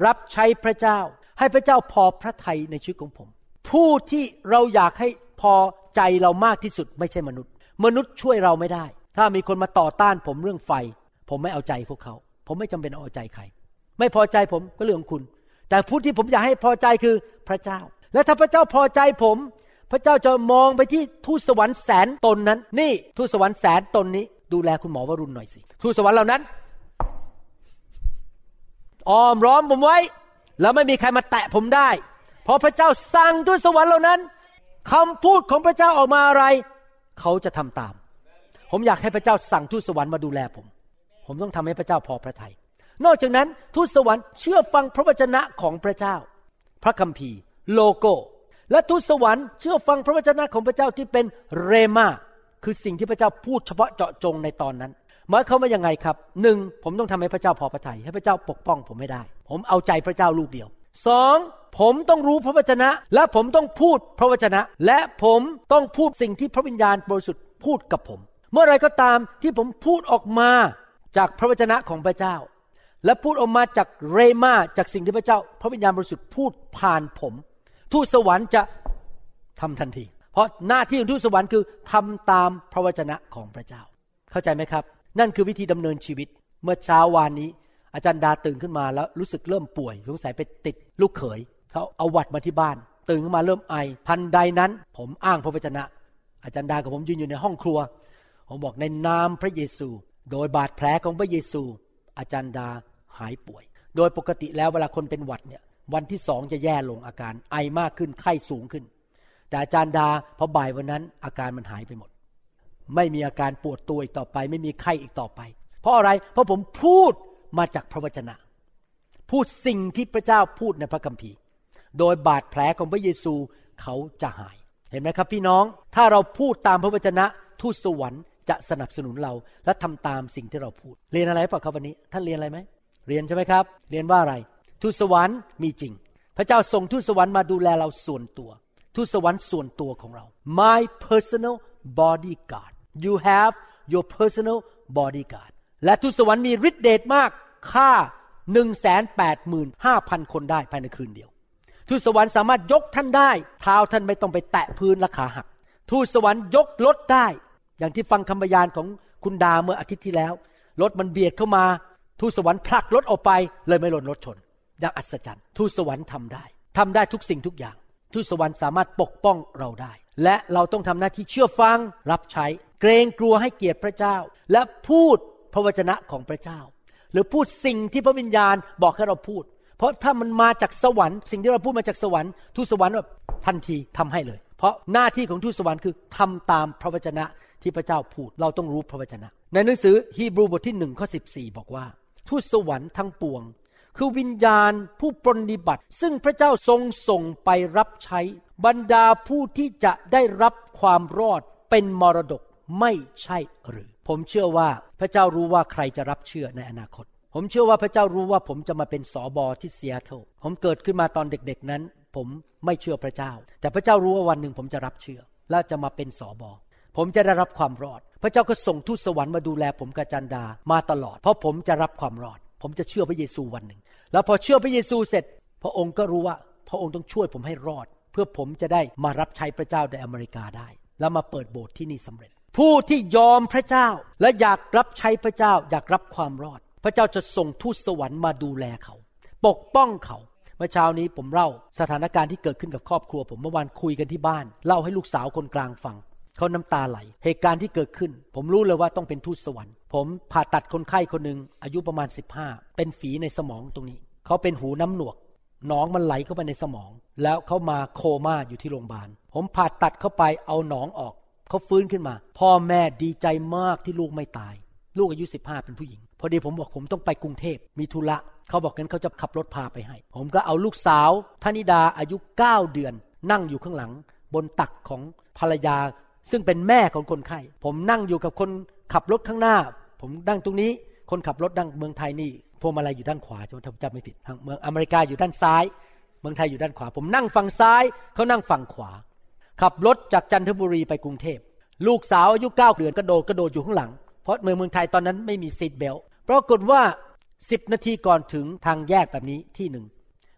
รับใช้พระเจ้าให้พระเจ้าพอพระทัยในชีวิตของผมผู้ที่เราอยากให้พอใจเรามากที่สุดไม่ใช่มนุษย์มนุษย์ช่วยเราไม่ได้ถ้ามีคนมาต่อต้านผมเรื่องไฟผมไม่เอาใจพวกเขาผมไม่จำเป็นเอาใจใครไม่พอใจผมก็เรื่องของคุณแต่ผู้ที่ผมอยากให้พอใจคือพระเจ้าและถ้าพระเจ้าพอใจผมพระเจ้าจะมองไปที่ทูตสวรรค์แสนตนนั้นนี่ทูตสวรรค์แสนตนนี้ดูแลคุณหมอวรุณหน่อยสิทูตสวรรค์เหล่านั้นอ้อมล้อมผมไว้แล้วไม่มีใครมาแตะผมได้เพราะพระเจ้าสั่งทูตสวรรค์เหล่านั้นคำพูดของพระเจ้าออกมาอะไรเขาจะทำตามผมอยากให้พระเจ้าสั่งทูตสวรรค์มาดูแลผมผมต้องทำให้พระเจ้าพอพระทัยนอกจากนั้นทูตสวรรค์เชื่อฟังพระวจนะของพระเจ้าพระคัมภีร์โลโกและทูตสวรรค์เชื่อฟังพระวจนะของพระเจ้าที่เป็นเรมาคือสิ่งที่พระเจ้าพูดเฉพาะเจาะจงในตอนนั้นหมายความว่ายังไงครับหนึ่งผมต้องทำให้พระเจ้าพอพระทัยให้พระเจ้าปกป้องผมไม่ได้ผมเอาใจพระเจ้าลูกเดียวสองผมต้องรู้พระวจนะและผมต้องพูดพระวจนะและผมต้องพูดสิ่งที่พระวิญญาณบริสุทธิ์พูดกับผมเมื่อไรก็ตามที่ผมพูดออกมาจากพระวจนะของพระเจ้าและพูดออกมาจากเรมาจากสิ่งที่พระเจ้าพระวิญญาณบริสุทธิ์พูดผ่านผมทูตสวรรค์จะทำทันทีเพราะหน้าที่ของทูตสวรรค์คือทำตามพระวจนะของพระเจ้าเข้าใจไหมครับนั่นคือวิธีดำเนินชีวิตเมื่อเช้าวานนี้อาจารย์ดาตื่นขึ้นมาแล้วรู้สึกเริ่มป่วยสงสัยไปติดลูกเขยเขาเอาหวัดมาที่บ้านตื่นขึ้นมาเริ่มไอทันใดนั้นผมอ้างพระวจนะอาจารย์ดากับผมยืนอยู่ในห้องครัวผมบอกในนามพระเยซูโดยบาดแผลของพระเยซูอาจารย์ดาหายป่วยโดยปกติแล้วเวลาคนเป็นหวัดเนี่ยวันที่สองจะแย่ลงอาการไอมากขึ้นไข้สูงขึ้นแต่อาจารย์ดาพอบ่ายวันนั้นอาการมันหายไปหมดไม่มีอาการปวดตัวอีกต่อไปไม่มีไข้อีกต่อไปเพราะอะไรเพราะผมพูดมาจากพระวจนะพูดสิ่งที่พระเจ้าพูดในพระคัมภีร์โดยบาดแผลของพระเยซูเขาจะหายเห็นไหมครับพี่น้องถ้าเราพูดตามพระวจนะทูตสวรรค์จะสนับสนุนเราและทำตามสิ่งที่เราพูดเรียนอะไรป่ะครับวันนี้ท่านเรียนอะไรไหมเรียนใช่ไหมครับเรียนว่าอะไรทูตสวรรค์มีจริงพระเจ้าส่งทูตสวรรค์มาดูแลเราส่วนตัวทูตสวรรค์ส่วนตัวของเรา my personal bodyguard you have your personal bodyguard และทูตสวรรค์มีฤทธิ์เดชมากฆ่า หนึ่งแสนแปดหมื่นห้าพัน คนได้ภายในคืนเดียวทูตสวรรค์สามารถยกท่านได้เท้าท่านไม่ต้องไปแตะพื้นและขาหักทูตสวรรค์ยกรถได้อย่างที่ฟังคำบรรยายของคุณดาเมื่ออาทิตย์ที่แล้วรถมันเบียดเข้ามาทูตสวรรค์ผลักรถออกไปเลยไม่หล่นรถชนอย่างอัศจรรย์ทูตสวรรค์ทำได้ทำได้ทุกสิ่งทุกอย่างทูตสวรรค์สามารถปกป้องเราได้และเราต้องทำหน้าที่เชื่อฟังรับใช้เกรงกลัวให้เกียรติพระเจ้าและพูดพระวจนะของพระเจ้าหรือพูดสิ่งที่พระวิญญาณบอกให้เราพูดเพราะถ้ามันมาจากสวรรค์สิ่งที่เราพูดมาจากสวรรค์ทูตสวรรค์ทันทีทำให้เลยเพราะหน้าที่ของทูตสวรรค์คือทำตามพระวจนะที่พระเจ้าพูดเราต้องรู้พระวจนะในหนังสือฮีบรูบทที่หนึ่งข้อสิบสี่บอกว่าทูตสวรรค์ทั้งปวงคือวิญญาณผู้ปรนิบัติซึ่งพระเจ้าทรงส่งไปรับใช้บรรดาผู้ที่จะได้รับความรอดเป็นมรดกไม่ใช่หรือผมเชื่อว่าพระเจ้ารู้ว่าใครจะรับเชื่อในอนาคตผมเชื่อว่าพระเจ้ารู้ว่าผมจะมาเป็นสบที่เซียโตรผมเกิดขึ้นมาตอนเด็กๆนั้นผมไม่เชื่อพระเจ้าแต่พระเจ้ารู้ว่าวันหนึ่งผมจะรับเชื่อและจะมาเป็นสบผมจะได้รับความรอดพระเจ้าก็ส่งทูตสวรรค์มาดูแลผมกับจันดามาตลอดเพราะผมจะรับความรอดผมจะเชื่อพระเยซูวันหนึ่งแล้วพอเชื่อพระเยซูเสร็จพระองค์ก็รู้ว่าพระองค์ต้องช่วยผมให้รอดเพื่อผมจะได้มารับใช้พระเจ้าในอเมริกาได้แล้วมาเปิดโบสถ์ที่นี่สำเร็จผู้ที่ยอมพระเจ้าและอยากรับใช้พระเจ้าอยากรับความรอดพระเจ้าจะส่งทูตสวรรค์มาดูแลเขาปกป้องเขาเมื่อเช้านี้ผมเล่าสถานการณ์ที่เกิดขึ้นกับครอบครัวผมเมื่อวานคุยกันที่บ้านเล่าให้ลูกสาวคนกลางฟังเขาน้ำตาไหลเหตุการณ์ที่เกิดขึ้นผมรู้เลยว่าต้องเป็นทูตสวรรค์ผมผ่าตัดคนไข้คนหนึ่งอายุประมาณสิบห้าเป็นฝีในสมองตรงนี้เขาเป็นหูน้ำหนวกหนองมันไหลเข้าไปในสมองแล้วเขามาโคม่าอยู่ที่โรงพยาบาลผมผ่าตัดเข้าไปเอาหนองออกเขาฟื้นขึ้นมาพ่อแม่ดีใจมากที่ลูกไม่ตายลูกอายุสิบห้าเป็นผู้หญิงพอดีผมบอกผมต้องไปกรุงเทพมีธุระเขาบอกงั้นเขาจะขับรถพาไปให้ผมก็เอาลูกสาวธนิดาอายุเก้าเดือนนั่งอยู่ข้างหลังบนตักของภรรยาซึ่งเป็นแม่ของคนไข้ผมนั่งอยู่กับคนขับรถข้างหน้าผมนั่งตรงนี้คนขับรถดังเมืองไทยนี่พวงมาลัยอยู่ด้านขวาจนผมจำไม่ผิดเมืองอเมริกาอยู่ด้านซ้ายเมืองไทยอยู่ด้านขวาผมนั่งฝั่งซ้ายเขานั่งฝั่งขวาขับรถจากจันทบุรีไปกรุงเทพลูกสาวอายุเก้าเดือนกระโดดกระโดดอยู่ข้างหลังเพราะเมืองเมืองไทยตอนนั้นไม่มีซีทเบลต์ปรากฏว่าสิบนาทีก่อนถึงทางแยกแบบนี้ที่หนึ่ง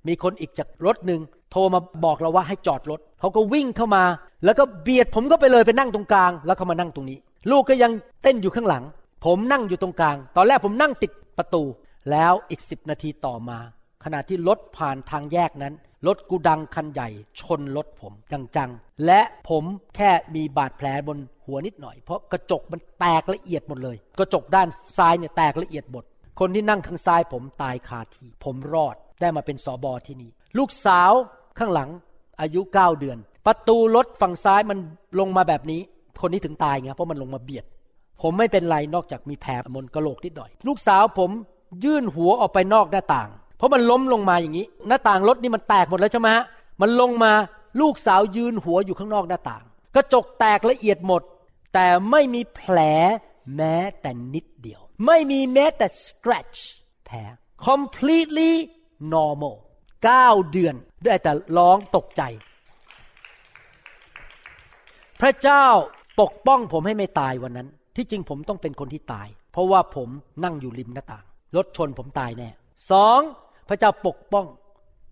มีคนอีกจากรถนึงโทรมาบอกเราว่าให้จอดรถเขาก็วิ่งเข้ามาแล้วก็เบียดผมก็ไปเลยไปนั่งตรงกลางแล้วเขามานั่งตรงนี้ลูกก็ยังเต้นอยู่ข้างหลังผมนั่งอยู่ตรงกลางตอนแรกผมนั่งติดประตูแล้วอีกสิบนาทีต่อมาขณะที่รถผ่านทางแยกนั้นรถกูดังคันใหญ่ชนรถผมจังๆและผมแค่มีบาดแผลบนหัวนิดหน่อยเพราะกระจกมันแตกละเอียดหมดเลยกระจกด้านซ้ายเนี่ยแตกละเอียดหมดคนที่นั่งข้างซ้ายผมตายคาที่ผมรอดได้มาเป็นสบที่นี่ลูกสาวข้างหลังอายุเก้าเดือนประตูรถฝั่งซ้ายมันลงมาแบบนี้คนนี้ถึงตายไงเพราะมันลงมาเบียดผมไม่เป็นไรนอกจากมีแผลบนกะโหลกนิดหน่อยลูกสาวผมยื่นหัวออกไปนอกหน้าต่างเพราะมันล้มลงมาอย่างนี้หน้าต่างรถนี่มันแตกหมดแล้วใช่ไหมฮะมันลงมาลูกสาวยืนหัวอยู่ข้างนอกหน้าต่างกระจกแตกละเอียดหมดแต่ไม่มีแผลแม้แต่นิดเดียวไม่มีแม้แต่ scratch แผล completely normal เก้าเดือนได้แต่ร้องตกใจพระเจ้าปกป้องผมให้ไม่ตายวันนั้นที่จริงผมต้องเป็นคนที่ตายเพราะว่าผมนั่งอยู่ริมหน้าต่างรถชนผมตายแน่สองพระเจ้าปกป้อง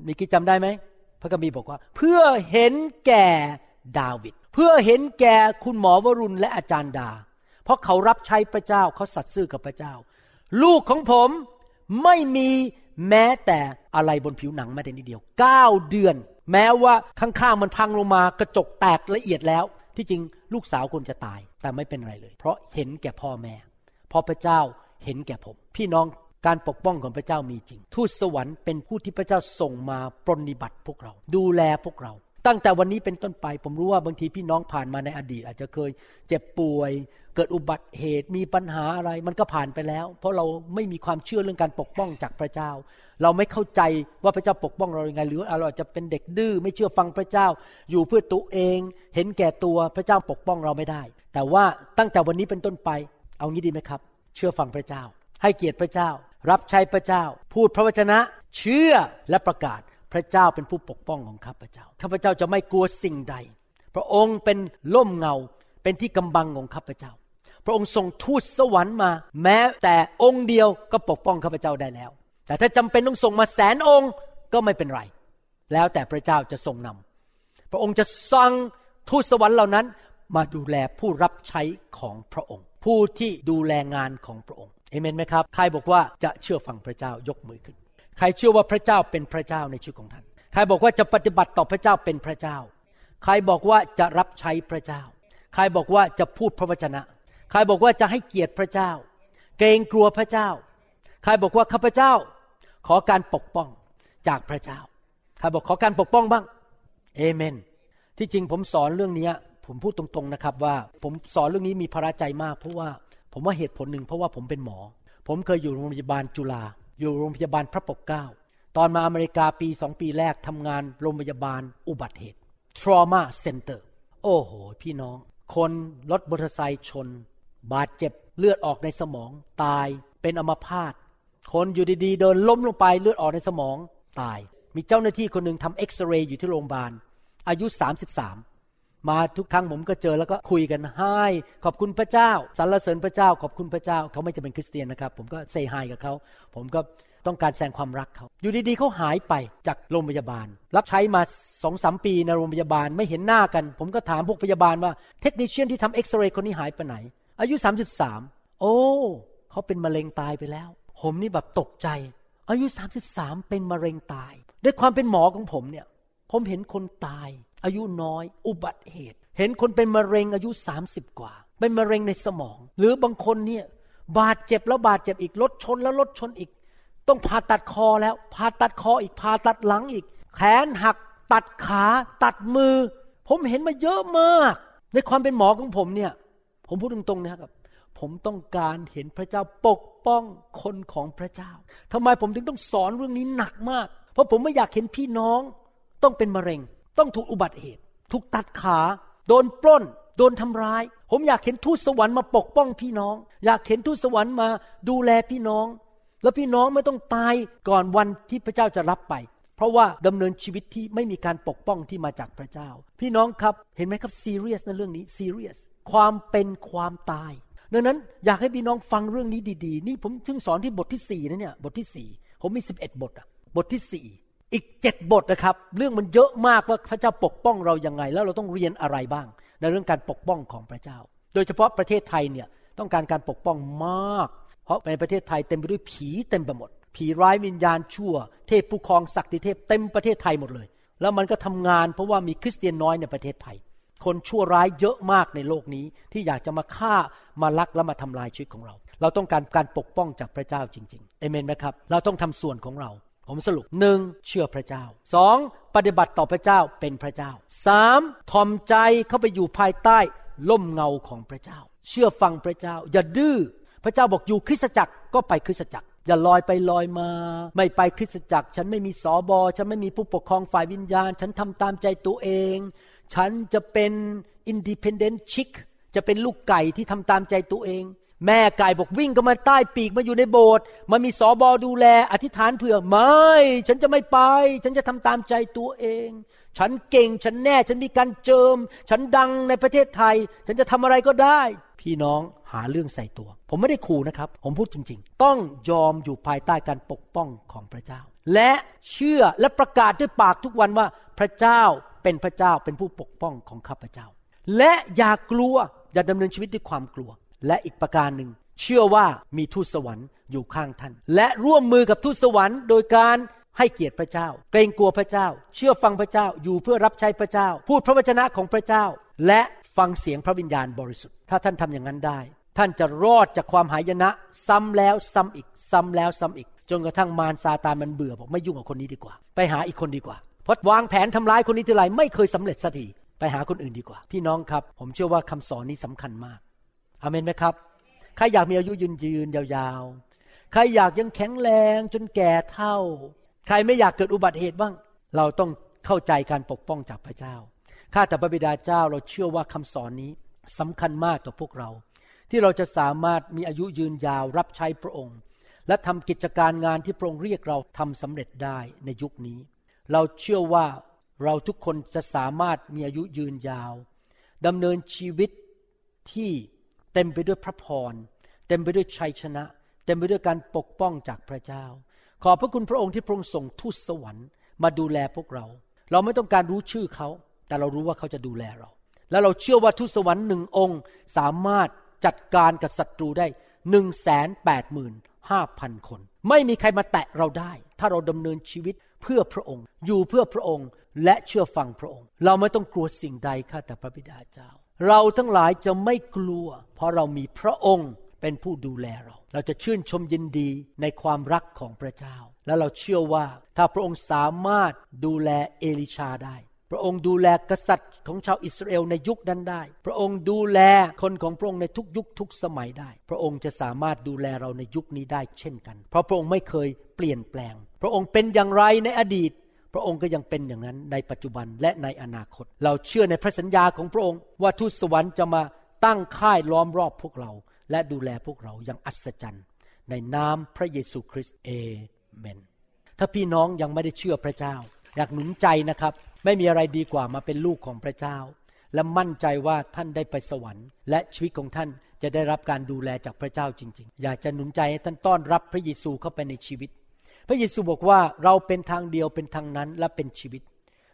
นี่คิดจำได้ไหมพระคัมภีร์บอกว่าเพื่อเห็นแก่ดาวิดเพื่อเห็นแก่คุณหมอวรุณและอาจารย์ดาเพราะเขารับใช้พระเจ้าเขาสัตย์ซื่อกับพระเจ้าลูกของผมไม่มีแม้แต่อะไรบนผิวหนังแม้แต่นิดเดียวเก้าเดือนแม้ว่าข้างๆมันพังลงมากระจกแตกละเอียดแล้วที่จริงลูกสาวคนจะตายแต่ไม่เป็นไรเลยเพราะเห็นแก่พ่อแม่เพราะพระเจ้าเห็นแก่ผมพี่น้องการปกป้องของพระเจ้ามีจริงทูตสวรรค์เป็นผู้ที่พระเจ้าส่งมาปรนนิบัติพวกเราดูแลพวกเราตั้งแต่วันนี้เป็นต้นไปผมรู้ว่าบางทีพี่น้องผ่านมาในอดีตอาจจะเคยเจ็บป่วยเกิดอุบัติเหตุมีปัญหาอะไรมันก็ผ่านไปแล้วเพราะเราไม่มีความเชื่อเรื่องการปกป้องจากพระเจ้าเราไม่เข้าใจว่าพระเจ้าปกป้องเราอย่างไรหรือเราอาจจะเป็นเด็กดื้อไม่เชื่อฟังพระเจ้าอยู่เพื่อตัวเองเห็นแก่ตัวพระเจ้าปกป้องเราไม่ได้แต่ว่าตั้งแต่วันนี้เป็นต้นไปเอางี้ดีไหมครับเชื่อฟังพระเจ้าให้เกียรติพระเจ้ารับใช้พระเจ้าพูดพระวจนะเชื่อและประกาศพระเจ้าเป็นผู้ปกป้องของข้าพเจ้าข้าพเจ้าจะไม่กลัวสิ่งใดพระองค์เป็นร่มเงา เป็นที่กำบังของข้าพเจ้าพระองค์ส่งทูตสวรรค์มาแม้แต่องค์เดียวก็ปกป้องข้าพเจ้าได้แล้วแต่ถ้าจำเป็นต้องส่งมาแสนองค์ก็ไม่เป็นไรแล้วแต่พระเจ้าจะทรงนำพระองค์จะสั่งทูตสวรรค์เหล่านั้นมาดูแลผู้รับใช้ของพระองค์ผู้ที่ดูแลงานของพระองค์เอเมนไหมครับใครบอกว่าจะเชื่อฟังพระเจ้ายกมือขึ้นใครเชื่อว่าพระเจ้าเป็นพระเจ้าในชีวิตของท่านใครบอกว่าจะปฏิบัติต่อพระเจ้าเป็นพระเจ้าใครบอกว่าจะรับใช้พระเจ้าใครบอกว่าจะพูดพระวจนะใครบอกว่าจะให้เกียรติพระเจ้าเกรงกลัวพระเจ้าใครบอกว่าข้าพเจ้าขอการปกป้องจากพระเจ้าใครบอกขอการปกป้องบ้างเอเมนที่จริงผมสอนเรื่องนี้ผมพูดตรงๆนะครับว่าผมสอนเรื่องนี้มีภาระใจมากเพราะว่าผมว่าเหตุผลหนึ่งเพราะว่าผมเป็นหมอผมเคยอยู่โรงพยาบาลจุฬาอยู่โรงพยาบาลพระปกเกล้าตอนมาอเมริกาปีสองปีแรกทำงานโรงพยาบาลอุบัติเหตุ Trauma Center โอ้โหพี่น้องคนรถมอเตอร์ไซค์ชนบาดเจ็บเลือดออกในสมองตายเป็นอัมพาตคนอยู่ดีๆเดินล้มลงไปเลือดออกในสมองตายมีเจ้าหน้าที่คนนึงทำเอ็กซเรย์อยู่ที่โรงพยาบาลอายุสามสิบสามมาทุกครั้งผมก็เจอแล้วก็คุยกันไฮขอบคุณพระเจ้าสรรเสริญพระเจ้าขอบคุณพระเจ้าเขาไม่จะเป็นคริสเตียนนะครับผมก็เซย์ไฮกับเขาผมก็ต้องการแสดงความรักเขาอยู่ดีๆเขาหายไปจากโรงพยาบาลรับใช้มา สองสาม ปีในโรงพยาบาลไม่เห็นหน้ากันผมก็ถามพวกพยาบาลว่าเทคนิเชียนที่ทำเอ็กซเรย์คนนี้หายไปไหนอายุสามสิบสามโอ้เขาเป็นมะเร็งตายไปแล้วผมนี่แบบตกใจอายุสามสิบสามเป็นมะเร็งตายด้วยความเป็นหมอของผมเนี่ยผมเห็นคนตายอายุน้อยอุบัติเหตุเห็นคนเป็นมะเร็งอายุสามสิบกว่าเป็นมะเร็งในสมองหรือบางคนเนี่ยบาดเจ็บแล้วบาดเจ็บอีกรถชนแล้วรถชนอีกต้องผ่าตัดคอแล้วผ่าตัดคออีกผ่าตัดหลังอีกแขนหักตัดขาตัดมือผมเห็นมาเยอะมากในความเป็นหมอของผมเนี่ยผมพูดตรงๆนะครับผมต้องการเห็นพระเจ้าปกป้องคนของพระเจ้าทำไมผมถึงต้องสอนเรื่องนี้หนักมากเพราะผมไม่อยากเห็นพี่น้องต้องเป็นมะเร็งต้องถูกอุบัติเหตุถูกตัดขาโดนปล้นโดนทำร้ายผมอยากเห็นทูตสวรรค์มาปกป้องพี่น้องอยากเห็นทูตสวรรค์มาดูแลพี่น้องแล้วพี่น้องไม่ต้องตายก่อนวันที่พระเจ้าจะรับไปเพราะว่าดำเนินชีวิตที่ไม่มีการปกป้องที่มาจากพระเจ้าพี่น้องครับเห็นไหมครับซีเรียสนะเรื่องนี้ซีเรียสความเป็นความตายดังนั้นอยากให้พี่น้องฟังเรื่องนี้ดีๆนี่ผมเพิ่งสอนที่บทที่สี่นะเนี่ยบทที่สี่ผมมีสิบเอ็ดบทอ่ะบทที่สี่อีกเจ็ดบทนะครับเรื่องมันเยอะมากว่าพระเจ้าปกป้องเรายังไงแล้วเราต้องเรียนอะไรบ้างในเรื่องการปกป้องของพระเจ้าโดยเฉพาะประเทศไทยเนี่ยต้องการการปกป้องมากเพราะในประเทศไทยเต็มไปด้วยผีเต็มไปหมดผีร้ายวิญญาณชั่วเทพผู้ครองศักดิเทพเต็มประเทศไทยหมดเลยแล้วมันก็ทำงานเพราะว่ามีคริสเตียนน้อยในประเทศไทยคนชั่วร้ายเยอะมากในโลกนี้ที่อยากจะมาฆ่ามาลักและมาทำลายชีวิตของเราเราต้องการการปกป้องจากพระเจ้าจริงๆเอเมนไหมครับเราต้องทำส่วนของเราผมสรุปหนึ่งเชื่อพระเจ้าสองปฏิบัติต่อพระเจ้าเป็นพระเจ้าสามถ่อมใจเข้าไปอยู่ภายใต้ล่มเงาของพระเจ้าเชื่อฟังพระเจ้าอย่าดื้อพระเจ้าบอกอยู่คริสตจักรก็ไปคริสตจักรอย่าลอยไปลอยมาไม่ไปคริสตจักรฉันไม่มีสบฉันไม่มีผู้ปกครองฝ่ายวิญญาณฉันทำตามใจตัวเองฉันจะเป็นอินดิเพนเดนต์ชิกจะเป็นลูกไก่ที่ทำตามใจตัวเองแม่ไก่บอกวิ่งก็มาใต้ปีกมาอยู่ในโบสถ์มันมีสบดูแลอธิษฐานเผื่อไม่ฉันจะไม่ไปฉันจะทำตามใจตัวเองฉันเก่งฉันแน่ฉันมีการเจิมฉันดังในประเทศไทยฉันจะทำอะไรก็ได้พี่น้องหาเรื่องใส่ตัวผมไม่ได้ขู่นะครับผมพูดจริงๆต้องยอมอยู่ภายใต้การปกป้องของพระเจ้าและเชื่อและประกาศด้วยปากทุกวันว่าพระเจ้าเป็นพระเจ้าเป็นผู้ปกป้องของข้าพเจ้าและอย่ากลัวอย่าดำเนินชีวิตด้วยความกลัวและอีกประการหนึ่งเชื่อว่ามีทูตสวรรค์อยู่ข้างท่านและร่วมมือกับทูตสวรรค์โดยการให้เกียรติพระเจ้าเกรงกลัวพระเจ้าเชื่อฟังพระเจ้าอยู่เพื่อรับใช้พระเจ้าพูดพระวจนะของพระเจ้าและฟังเสียงพระวิญญาณบริสุทธิ์ถ้าท่านทำอย่างนั้นได้ท่านจะรอดจากความหายนะซ้ำแล้วซ้ำอีกซ้ำแล้วซ้ำอีกจนกระทั่งมารซาตานมันเบื่อบอกไม่ยุ่งกับคนนี้ดีกว่าไปหาอีกคนดีกว่าเพราะวางแผนทำร้ายคนนี้ทีไรไม่เคยสำเร็จสักทีไปหาคนอื่นดีกว่าพี่น้องครับผมเชื่อว่าคำสอนนี้สำคัญมากอาเมนไหมครับใครอยากมีอายุยืนยืนยาวๆใครอยากยังแข็งแรงจนแก่เฒ่าใครไม่อยากเกิดอุบัติเหตุบ้างเราต้องเข้าใจการปกป้องจากพระเจ้าข้าแต่พระบิดาเจ้าเราเชื่อว่าคำสอนนี้สำคัญมากต่อพวกเราที่เราจะสามารถมีอายุยืนยาวรับใช้พระองค์และทำกิจการงานที่พระองค์เรียกเราทำสำเร็จได้ในยุคนี้เราเชื่อว่าเราทุกคนจะสามารถมีอายุยืนยาวดำเนินชีวิต ที่เต็มไปด้วยพระพรเต็มไปด้วยชัยชนะเต็มไปด้วยการปกป้องจากพระเจ้าขอบพระคุณพระองค์ที่พระองค์ส่งทูตสวรรค์มาดูแลพวกเราเราไม่ต้องการรู้ชื่อเขาแต่เรารู้ว่าเขาจะดูแลเราและเราเชื่อว่าทูตสวรรค์หนึ่งองค์สามารถจัดการกับศัตรูได้ หนึ่งแสนแปดหมื่นห้าพัน คนไม่มีใครมาแตะเราได้ถ้าเราดำเนินชีวิตเพื่อพระองค์อยู่เพื่อพระองค์และเชื่อฟังพระองค์เราไม่ต้องกลัวสิ่งใดข้าแต่พระบิดาเจ้าเราทั้งหลายจะไม่กลัวเพราะเรามีพระองค์เป็นผู้ดูแลเราเราจะชื่นชมยินดีในความรักของพระเจ้าและเราเชื่อว่าถ้าพระองค์สามารถดูแลเอลิชาได้พระองค์ดูแลกษัตริย์ของชาวอิสราเอลในยุคนั้นได้พระองค์ดูแลคนของพระองค์ในทุกยุคทุกสมัยได้พระองค์จะสามารถดูแลเราในยุคนี้ได้เช่นกันเพราะพระองค์ไม่เคยเปลี่ยนแปลงพระองค์เป็นอย่างไรในอดีตพระองค์ก็ยังเป็นอย่างนั้นในปัจจุบันและในอนาคตเราเชื่อในพระสัญญาของพระองค์ว่าทูตสวรรค์จะมาตั้งค่ายล้อมรอบพวกเราและดูแลพวกเราอย่างอัศจรรย์ในนามพระเยซูคริสต์เอเมนถ้าพี่น้องยังไม่ได้เชื่อพระเจ้าอยากหนุนใจนะครับไม่มีอะไรดีกว่ามาเป็นลูกของพระเจ้าและมั่นใจว่าท่านได้ไปสวรรค์และชีวิตของท่านจะได้รับการดูแลจากพระเจ้าจริงๆอยากจะหนุนใจให้ท่านต้อนรับพระเยซูเข้าไปในชีวิตพระเยซูบอกว่าเราเป็นทางเดียวเป็นทางนั้นและเป็นชีวิต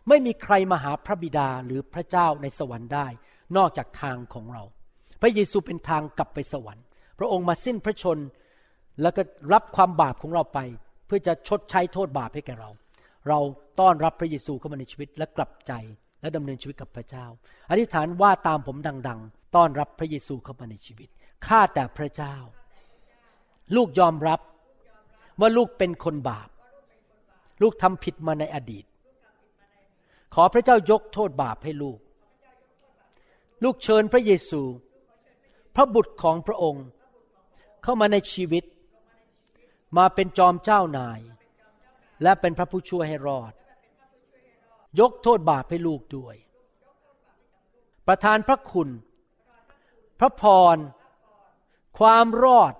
ไม่มีใครมาหาพระบิดาหรือพระเจ้าในสวรรค์ได้นอกจากทางของเราพระเยซูเป็นทางกลับไปสวรรค์พระองค์มาสิ้นพระชนแล้วก็รับความบาปของเราไปเพื่อจะชดใช้โทษบาปให้แก่เราเราต้อนรับพระเยซูเข้ามาในชีวิตและกลับใจและดำเนินชีวิตกับพระเจ้าอธิษฐานว่าตามผมดังๆต้อนรับพระเยซูเข้ามาในชีวิตข้าแต่พระเจ้าลูกยอมรับว่าลูกเป็นคนบาปลูกทำผิดมาในอดีตขอพระเจ้ายกโทษบาปให้ลูกลูกเชิญพระเยซูพระบุตรของพระองค์เข้ามาในชีวิตมาเป็นจอมเจ้านายและเป็นพระผู้ช่วยให้รอดยกโทษบาปให้ลูกด้วยประทานพระคุณพระพรความรอด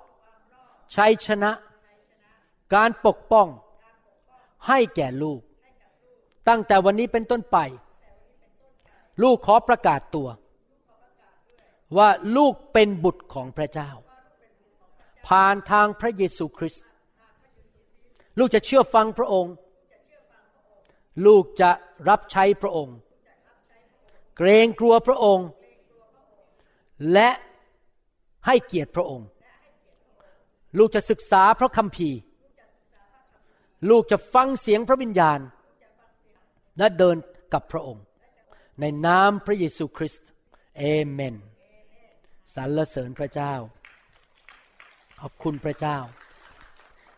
ชัยชนะการปกป้องให้แก่ลูกตั้งแต่วันนี้เป็นต้นไปลูกขอประกาศตัวว่าลูกเป็นบุตรของพระเจ้าผ่านทางพระเยซูคริสต์ลูกจะเชื่อฟังพระองค์ลูกจะรับใช้พระองค์เกรงกลัวพระองค์และให้เกียรติพระองค์ลูกจะศึกษาพระคัมภีร์ลูกจะฟังเสียงพระวิญญาณและเดินกับพระองค์ในนามพระเยซูคริสต์เอเมนสรรเสริญพระเจ้าขอบคุณพระเจ้า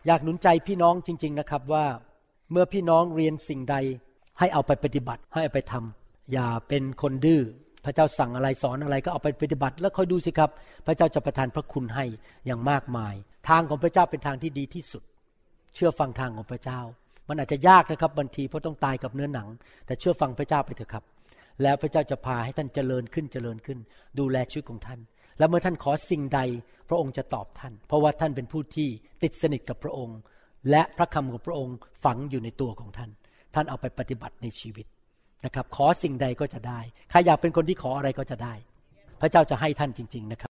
อยากหนุนใจพี่น้องจริงๆนะครับว่าเมื่อพี่น้องเรียนสิ่งใดให้เอาไปปฏิบัติให้เอาไปทำอย่าเป็นคนดื้อพระเจ้าสั่งอะไรสอนอะไรก็เอาไปปฏิบัติแล้วคอยดูสิครับพระเจ้าจะประทานพระคุณให้อย่างมากมายทางของพระเจ้าเป็นทางที่ดีที่สุดเชื่อฟังทางของพระเจ้ามันอาจจะยากนะครับบางทีเพราะต้องตายกับเนื้อหนังแต่เชื่อฟังพระเจ้าไปเถอะครับแล้วพระเจ้าจะพาให้ท่านเจริญขึ้นเจริญขึ้นดูแลชีวิตของท่านและเมื่อท่านขอสิ่งใดพระองค์จะตอบท่านเพราะว่าท่านเป็นผู้ที่ติดสนิทกับพระองค์และพระคำของพระองค์ฝังอยู่ในตัวของท่านท่านเอาไปปฏิบัติในชีวิตนะครับขอสิ่งใดก็จะได้ใครอยากเป็นคนที่ขออะไรก็จะได้พระเจ้าจะให้ท่านจริงๆนะครับ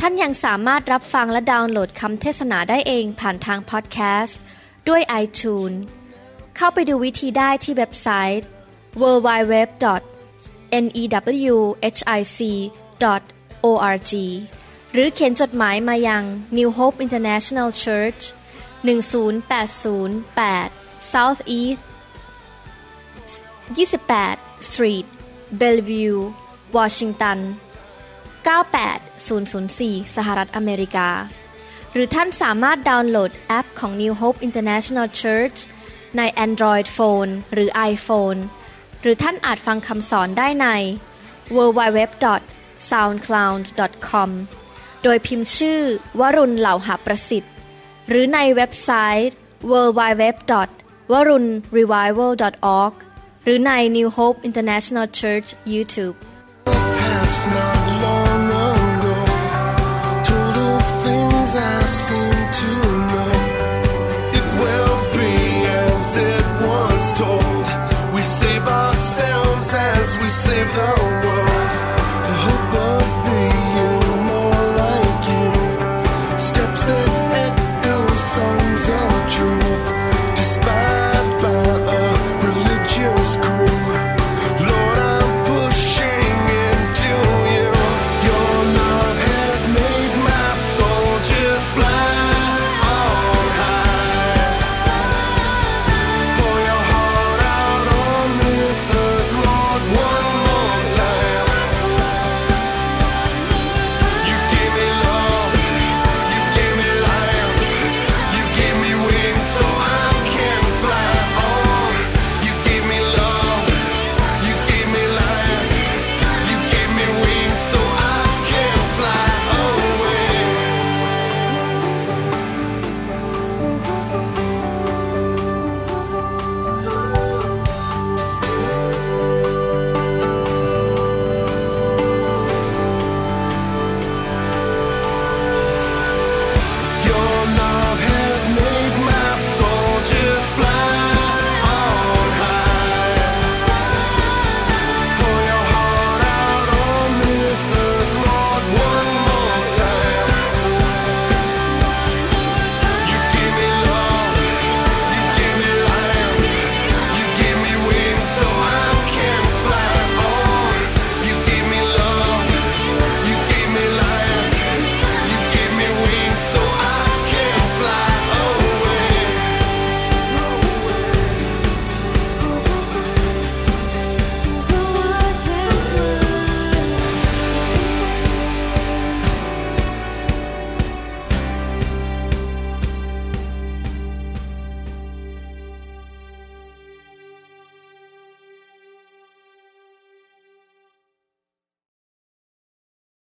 ท่านยังสามารถรับฟังและดาวน์โหลดคำเทศนาได้เองผ่านทางพอดแคสต์ด้วย iTunes เข้าไปดูวิธีได้ที่เว็บไซต์ ดับเบิลยู ดับเบิลยู ดับเบิลยู ดอท นewhic ดอท ออร์ก หรือเขียนจดหมายมายัง New Hope International Church หนึ่งศูนย์แปดศูนย์แปด South East ยี่สิบแปด Street Bellevue Washingtonเก้าแปดศูนย์ศูนย์สี่ สหรัฐอเมริกาหรือท่านสามารถดาวน์โหลดแอปของ New Hope International Church ใน Android Phone หรือ iPhone หรือท่านอาจฟังคำสอนได้ใน ดับเบิลยู ดับเบิลยู ดับเบิลยู ดอท ซาวด์คลาวด์ ดอท คอม โดยพิมพ์ชื่อวรุณเหล่าหาประสิทธิ์หรือในเว็บไซต์ ดับเบิลยู ดับเบิลยู ดับเบิลยู ดอท warunrevival ดอท ออร์ก หรือใน New Hope International Church YouTube